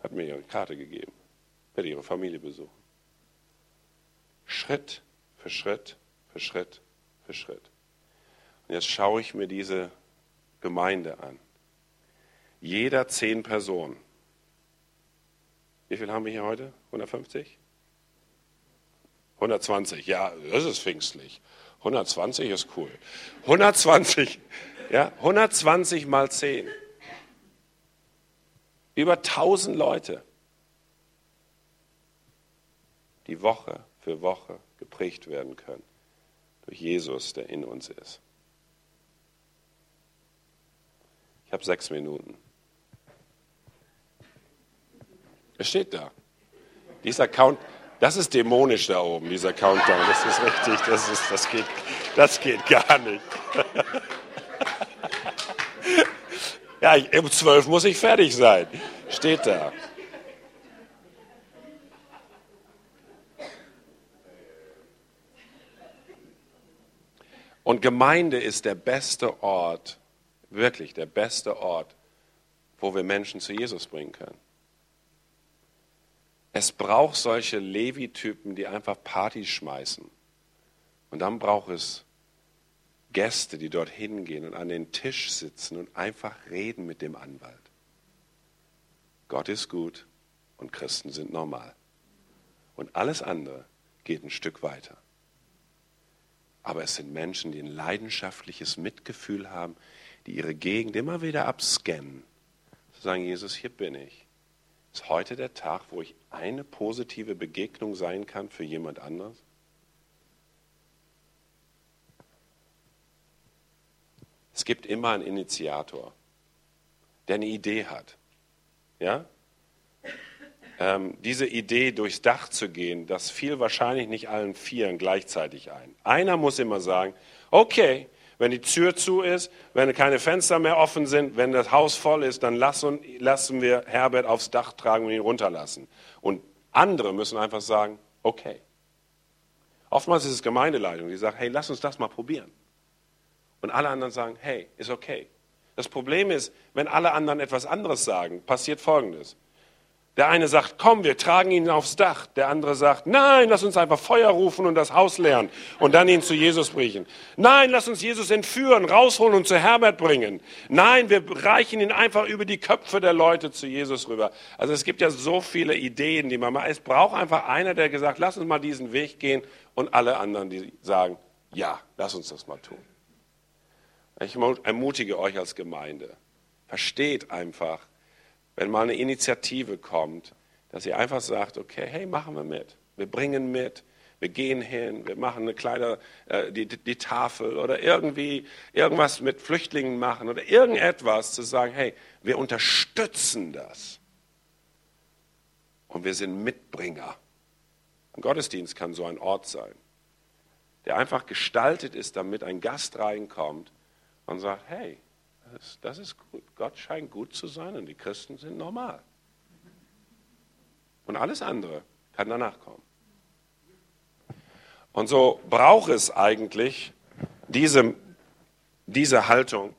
Hat mir ihre Karte gegeben. Werde ihre Familie besuchen. Schritt für Schritt für Schritt für Schritt. Und jetzt schaue ich mir diese Gemeinde an. Jeder 10 Personen. Wie viel haben wir hier heute? 150? 120, ja, das ist pfingstlich. 120 ist cool. 120, ja, 120 mal 10. Über 1000 Leute, die Woche für Woche geprägt werden können durch Jesus, der in uns ist. Ich habe 6 Minuten. Es steht da. Dieser Count, das ist dämonisch da oben, dieser Countdown. Das ist richtig, das geht gar nicht. Ja, um 12 muss ich fertig sein. Steht da. Und Gemeinde ist der beste Ort, wirklich der beste Ort, wo wir Menschen zu Jesus bringen können. Es braucht solche Levi-Typen, die einfach Partys schmeißen. Und dann braucht es Gäste, die dort hingehen und an den Tisch sitzen und einfach reden mit dem Anwalt. Gott ist gut und Christen sind normal. Und alles andere geht ein Stück weiter. Aber es sind Menschen, die ein leidenschaftliches Mitgefühl haben, die ihre Gegend immer wieder abscannen. Zu sagen, Jesus, hier bin ich. Ist heute der Tag, wo ich eine positive Begegnung sein kann für jemand anderes? Es gibt immer einen Initiator, der eine Idee hat. Ja? Diese Idee, durchs Dach zu gehen, das fiel wahrscheinlich nicht allen 4 gleichzeitig ein. Einer muss immer sagen, okay, wenn die Tür zu ist, wenn keine Fenster mehr offen sind, wenn das Haus voll ist, dann lassen wir Herbert aufs Dach tragen und ihn runterlassen. Und andere müssen einfach sagen, okay. Oftmals ist es Gemeindeleitung, die sagt, hey, lass uns das mal probieren. Und alle anderen sagen, hey, ist okay. Das Problem ist, wenn alle anderen etwas anderes sagen, passiert Folgendes. Der eine sagt, komm, wir tragen ihn aufs Dach. Der andere sagt, nein, lass uns einfach Feuer rufen und das Haus leeren und dann ihn zu Jesus bringen. Nein, lass uns Jesus entführen, rausholen und zu Herbert bringen. Nein, wir reichen ihn einfach über die Köpfe der Leute zu Jesus rüber. Also es gibt ja so viele Ideen, die man macht. Es braucht einfach einer, der gesagt, lass uns mal diesen Weg gehen und alle anderen, die sagen, ja, lass uns das mal tun. Ich ermutige euch als Gemeinde, versteht einfach, wenn mal eine Initiative kommt, dass ihr einfach sagt, okay, hey, machen wir mit. Wir bringen mit, wir gehen hin, wir machen eine kleine, die Tafel oder irgendwie irgendwas mit Flüchtlingen machen oder irgendetwas zu sagen, hey, wir unterstützen das. Und wir sind Mitbringer. Ein Gottesdienst kann so ein Ort sein, der einfach gestaltet ist, damit ein Gast reinkommt und sagt, hey, das ist gut. Gott scheint gut zu sein und die Christen sind normal. Und alles andere kann danach kommen. Und so braucht es eigentlich diese Haltung,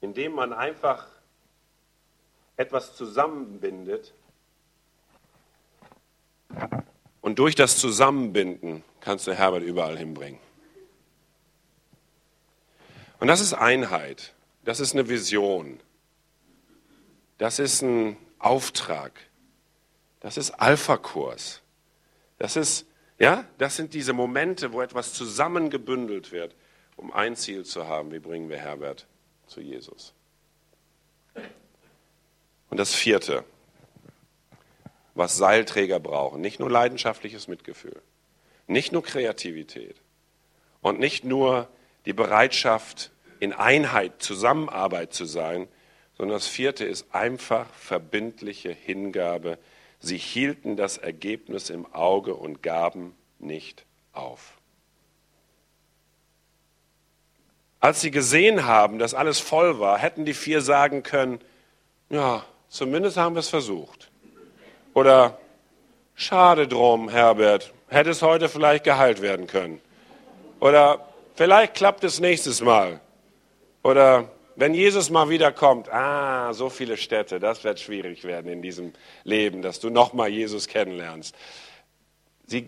indem man einfach etwas zusammenbindet. Und durch das Zusammenbinden kannst du Herbert überall hinbringen. Und das ist Einheit, das ist eine Vision, das ist ein Auftrag, das ist Alpha-Kurs, das sind diese Momente, wo etwas zusammengebündelt wird, um ein Ziel zu haben, wie bringen wir Herbert zu Jesus. Und das 4., was Seilträger brauchen, nicht nur leidenschaftliches Mitgefühl, nicht nur Kreativität und nicht nur die Bereitschaft, in Einheit, Zusammenarbeit zu sein, sondern das 4. ist einfach verbindliche Hingabe. Sie hielten das Ergebnis im Auge und gaben nicht auf. Als sie gesehen haben, dass alles voll war, hätten die 4 sagen können, ja, zumindest haben wir es versucht. Oder, schade drum, Herbert, hätte es heute vielleicht geheilt werden können. Oder, vielleicht klappt es nächstes Mal. Oder wenn Jesus mal wiederkommt, so viele Städte, das wird schwierig werden in diesem Leben, dass du nochmal Jesus kennenlernst. Sie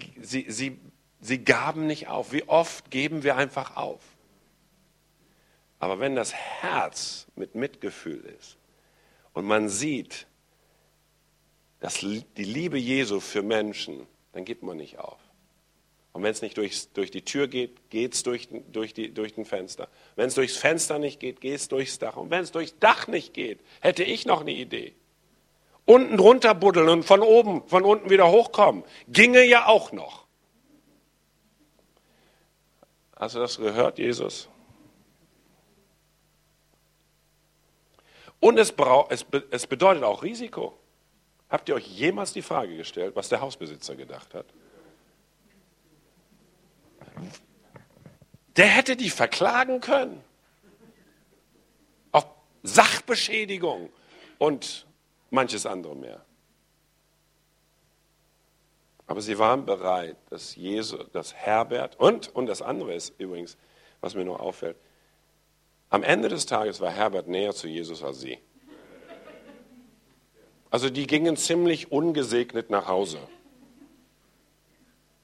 gaben nicht auf. Wie oft geben wir einfach auf? Aber wenn das Herz mit Mitgefühl ist und man sieht, dass die Liebe Jesu für Menschen, dann gibt man nicht auf. Und wenn es nicht durch die Tür geht, geht es durch den Fenster. Wenn es durchs Fenster nicht geht, geht es durchs Dach. Und wenn es durchs Dach nicht geht, hätte ich noch eine Idee. Unten drunter buddeln und von unten wieder hochkommen. Ginge ja auch noch. Hast du das gehört, Jesus? Und es bedeutet auch Risiko. Habt ihr euch jemals die Frage gestellt, was der Hausbesitzer gedacht hat? Der hätte die verklagen können. Auf Sachbeschädigung und manches andere mehr. Aber sie waren bereit, dass Jesus, dass Herbert und das andere ist übrigens, was mir nur auffällt, am Ende des Tages war Herbert näher zu Jesus als sie. Also die gingen ziemlich ungesegnet nach Hause.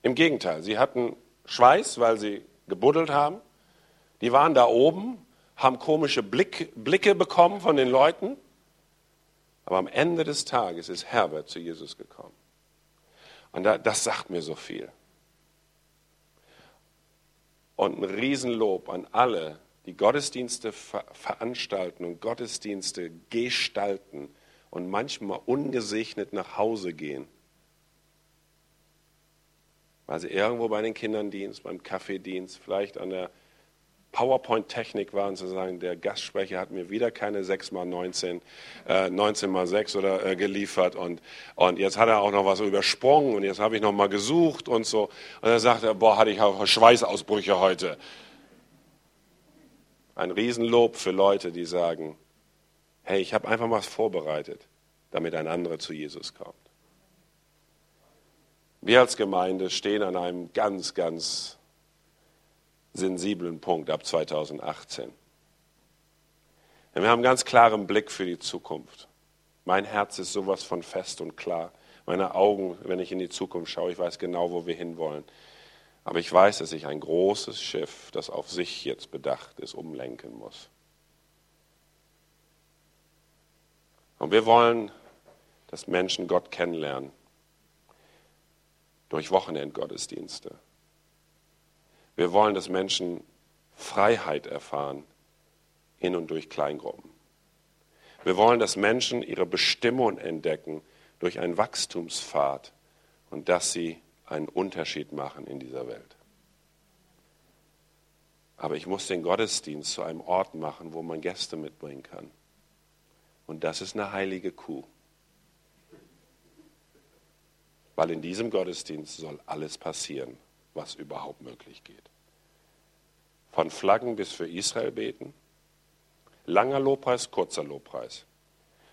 Im Gegenteil, sie hatten Schweiß, weil sie gebuddelt haben. Die waren da oben, haben komische Blicke bekommen von den Leuten. Aber am Ende des Tages ist Herbert zu Jesus gekommen. Und das sagt mir so viel. Und ein Riesenlob an alle, die Gottesdienste veranstalten und Gottesdienste gestalten und manchmal ungesegnet nach Hause gehen. Weil sie irgendwo bei den Kinderdienst, beim Kaffeedienst, vielleicht an der PowerPoint-Technik waren, zu sagen, der Gastsprecher hat mir wieder keine 6x19, 19x6 oder geliefert und jetzt hat er auch noch was übersprungen und jetzt habe ich noch mal gesucht und so. Und dann sagt er, boah, hatte ich auch Schweißausbrüche heute. Ein Riesenlob für Leute, die sagen, hey, ich habe einfach was vorbereitet, damit ein anderer zu Jesus kommt. Wir als Gemeinde stehen an einem ganz, ganz sensiblen Punkt ab 2018. Denn wir haben einen ganz klaren Blick für die Zukunft. Mein Herz ist sowas von fest und klar. Meine Augen, wenn ich in die Zukunft schaue, ich weiß genau, wo wir hinwollen. Aber ich weiß, dass ich ein großes Schiff, das auf sich jetzt bedacht ist, umlenken muss. Und wir wollen, dass Menschen Gott kennenlernen. Durch Wochenendgottesdienste. Wir wollen, dass Menschen Freiheit erfahren in und durch Kleingruppen. Wir wollen, dass Menschen ihre Bestimmung entdecken durch einen Wachstumspfad und dass sie einen Unterschied machen in dieser Welt. Aber ich muss den Gottesdienst zu einem Ort machen, wo man Gäste mitbringen kann. Und das ist eine heilige Kuh. Weil in diesem Gottesdienst soll alles passieren, was überhaupt möglich geht. Von Flaggen bis für Israel beten, langer Lobpreis, kurzer Lobpreis,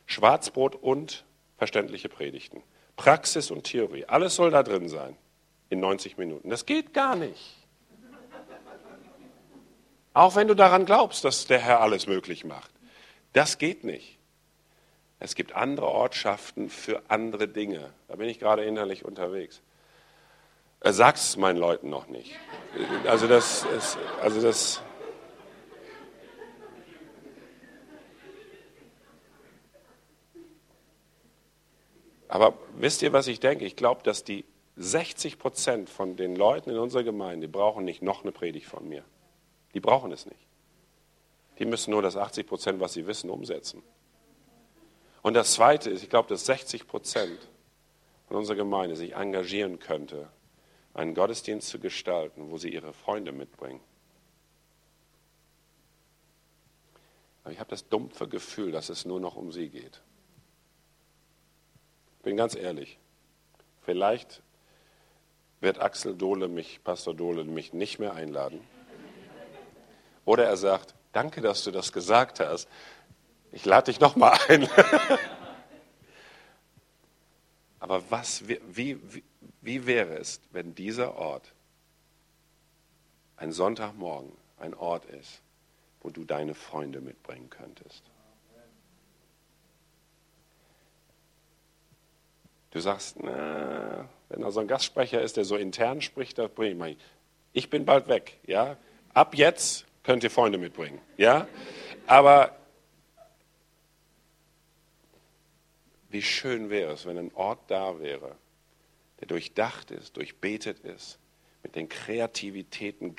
Schwarzbrot und verständliche Predigten, Praxis und Theorie, alles soll da drin sein in 90 Minuten. Das geht gar nicht. Auch wenn du daran glaubst, dass der Herr alles möglich macht. Das geht nicht. Es gibt andere Ortschaften für andere Dinge. Da bin ich gerade innerlich unterwegs. Sag's es meinen Leuten noch nicht. Aber wisst ihr, was ich denke? Ich glaube, dass die 60% von den Leuten in unserer Gemeinde brauchen nicht noch eine Predigt von mir. Die brauchen es nicht. Die müssen nur das 80%, was sie wissen, umsetzen. Und das Zweite ist, ich glaube, dass 60% von unserer Gemeinde sich engagieren könnte, einen Gottesdienst zu gestalten, wo sie ihre Freunde mitbringen. Aber ich habe das dumpfe Gefühl, dass es nur noch um sie geht. Ich bin ganz ehrlich, vielleicht wird Pastor Dohle mich nicht mehr einladen. Oder er sagt, danke, dass du das gesagt hast. Ich lade dich nochmal ein. Aber wie wäre es, wenn dieser Ort ein Sonntagmorgen ein Ort ist, wo du deine Freunde mitbringen könntest? Du sagst, na, wenn da so ein Gastsprecher ist, der so intern spricht, das bringe ich mal. Ich bin bald weg. Ja? Ab jetzt könnt ihr Freunde mitbringen, ja? Aber wie schön wäre es, wenn ein Ort da wäre, der durchdacht ist, durchbetet ist, mit den kreativen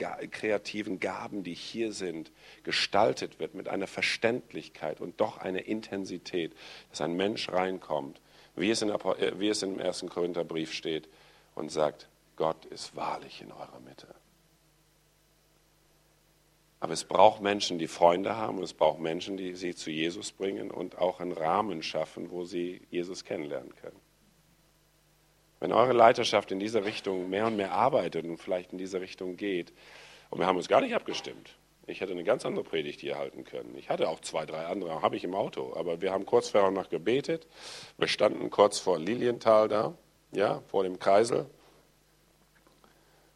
Gaben, die hier sind, gestaltet wird, mit einer Verständlichkeit und doch einer Intensität, dass ein Mensch reinkommt, wie es im 1. Korintherbrief steht, und sagt, Gott ist wahrlich in eurer Mitte. Aber es braucht Menschen, die Freunde haben, und es braucht Menschen, die sie zu Jesus bringen und auch einen Rahmen schaffen, wo sie Jesus kennenlernen können. Wenn eure Leiterschaft in dieser Richtung mehr und mehr arbeitet und vielleicht in diese Richtung geht, und wir haben uns gar nicht abgestimmt. Ich hätte eine ganz andere Predigt hier halten können. Ich hatte auch 2, 3 andere, habe ich im Auto. Aber wir haben kurz vor noch gebetet. Wir standen kurz vor Lilienthal da, ja, vor dem Kreisel.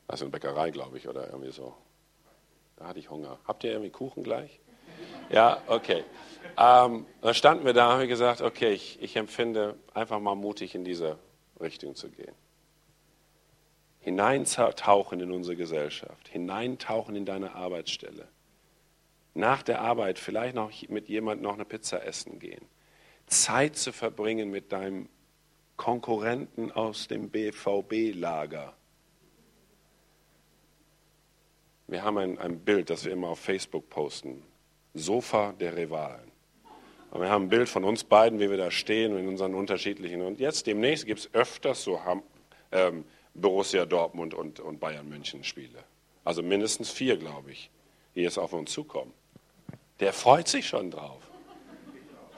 Das ist eine Bäckerei, glaube ich, oder irgendwie so. Da hatte ich Hunger. Habt ihr irgendwie Kuchen gleich? Ja, okay. Dann standen wir da und haben gesagt, okay, ich empfinde, einfach mal mutig in diese Richtung zu gehen. Hineintauchen in unsere Gesellschaft, hineintauchen in deine Arbeitsstelle. Nach der Arbeit vielleicht noch mit jemandem noch eine Pizza essen gehen. Zeit zu verbringen mit deinem Konkurrenten aus dem BVB-Lager. Wir haben ein Bild, das wir immer auf Facebook posten. Sofa der Rivalen. Und wir haben ein Bild von uns beiden, wie wir da stehen in unseren unterschiedlichen. Und jetzt demnächst gibt es öfters so Borussia Dortmund und Bayern München Spiele. Also mindestens 4, glaube ich, die jetzt auf uns zukommen. Der freut sich schon drauf.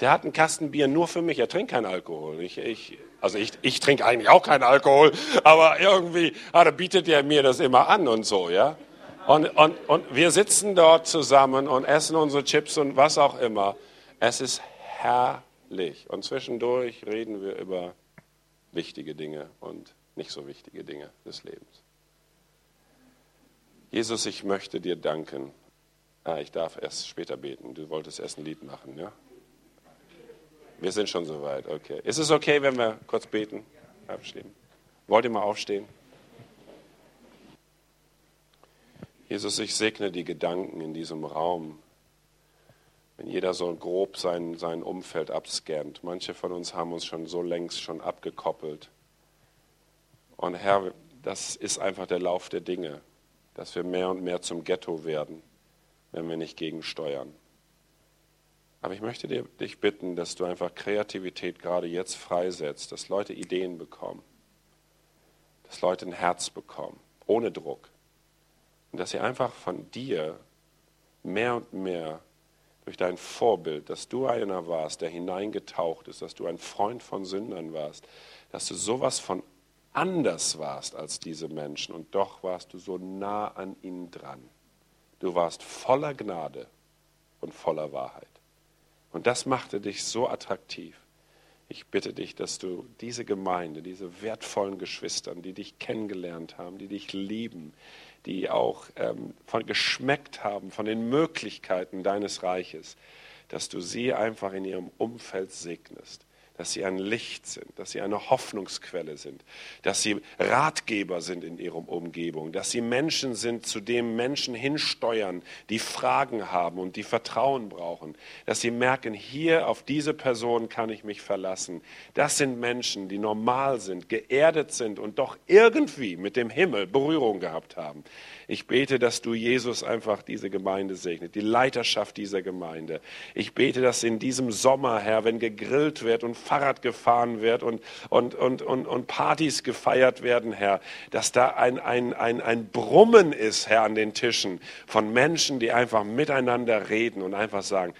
Der hat einen Kasten Bier nur für mich. Er trinkt keinen Alkohol. Ich trinke eigentlich auch keinen Alkohol, aber irgendwie bietet er mir das immer an und so, ja. Und wir sitzen dort zusammen und essen unsere Chips und was auch immer. Es ist herrlich. Und zwischendurch reden wir über wichtige Dinge und nicht so wichtige Dinge des Lebens. Jesus, ich möchte dir danken. Ich darf erst später beten. Du wolltest erst ein Lied machen, ja? Wir sind schon soweit, okay. Ist es okay, wenn wir kurz beten? Abstehen. Wollt ihr mal aufstehen? Jesus, ich segne die Gedanken in diesem Raum, wenn jeder so grob sein Umfeld abscannt. Manche von uns haben uns schon so längst schon abgekoppelt. Und Herr, das ist einfach der Lauf der Dinge, dass wir mehr und mehr zum Ghetto werden, wenn wir nicht gegensteuern. Aber ich möchte dich bitten, dass du einfach Kreativität gerade jetzt freisetzt, dass Leute Ideen bekommen, dass Leute ein Herz bekommen, ohne Druck. Und dass sie einfach von dir mehr und mehr durch dein Vorbild, dass du einer warst, der hineingetaucht ist, dass du ein Freund von Sündern warst, dass du sowas von anders warst als diese Menschen und doch warst du so nah an ihnen dran. Du warst voller Gnade und voller Wahrheit. Und das machte dich so attraktiv. Ich bitte dich, dass du diese Gemeinde, diese wertvollen Geschwistern, die dich kennengelernt haben, die dich lieben, die auch geschmeckt haben von den Möglichkeiten deines Reiches, dass du sie einfach in ihrem Umfeld segnest, dass sie ein Licht sind, dass sie eine Hoffnungsquelle sind, dass sie Ratgeber sind in ihrer Umgebung, dass sie Menschen sind, zu denen Menschen hinsteuern, die Fragen haben und die Vertrauen brauchen, dass sie merken, hier auf diese Person kann ich mich verlassen. Das sind Menschen, die normal sind, geerdet sind und doch irgendwie mit dem Himmel Berührung gehabt haben. Ich bete, dass du, Jesus, einfach diese Gemeinde segnet, die Leiterschaft dieser Gemeinde. Ich bete, dass in diesem Sommer, Herr, wenn gegrillt wird und Fahrrad gefahren wird und Partys gefeiert werden, Herr, dass da ein Brummen ist, Herr, an den Tischen von Menschen, die einfach miteinander reden und einfach sagen,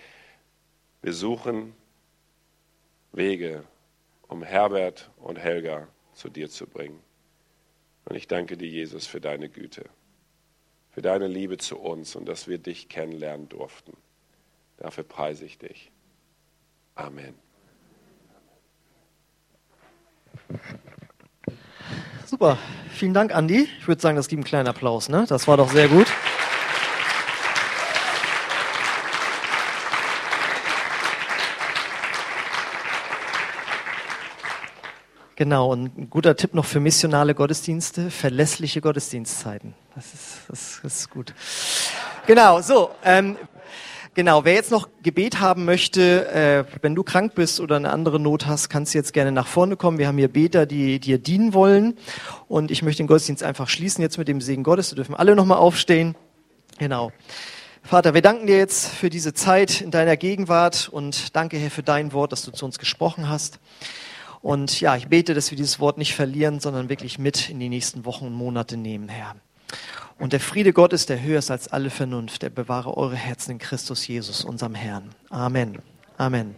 wir suchen Wege, um Herbert und Helga zu dir zu bringen. Und ich danke dir, Jesus, für deine Güte, für deine Liebe zu uns und dass wir dich kennenlernen durften. Dafür preise ich dich. Amen. Super, vielen Dank, Andi. Ich würde sagen, das gibt einen kleinen Applaus, ne? Das war doch sehr gut. Genau, und ein guter Tipp noch für missionale Gottesdienste, verlässliche Gottesdienstzeiten. Das ist gut. Genau, so. Genau, wer jetzt noch Gebet haben möchte, wenn du krank bist oder eine andere Not hast, kannst du jetzt gerne nach vorne kommen. Wir haben hier Beter, die dir dienen wollen. Und ich möchte den Gottesdienst einfach schließen jetzt mit dem Segen Gottes. Wir dürfen alle nochmal aufstehen. Genau. Vater, wir danken dir jetzt für diese Zeit in deiner Gegenwart und danke, Herr, für dein Wort, dass du zu uns gesprochen hast. Und ja, ich bete, dass wir dieses Wort nicht verlieren, sondern wirklich mit in die nächsten Wochen und Monate nehmen, Herr. Und der Friede Gottes, der höher ist als alle Vernunft, der bewahre eure Herzen in Christus Jesus, unserem Herrn. Amen. Amen.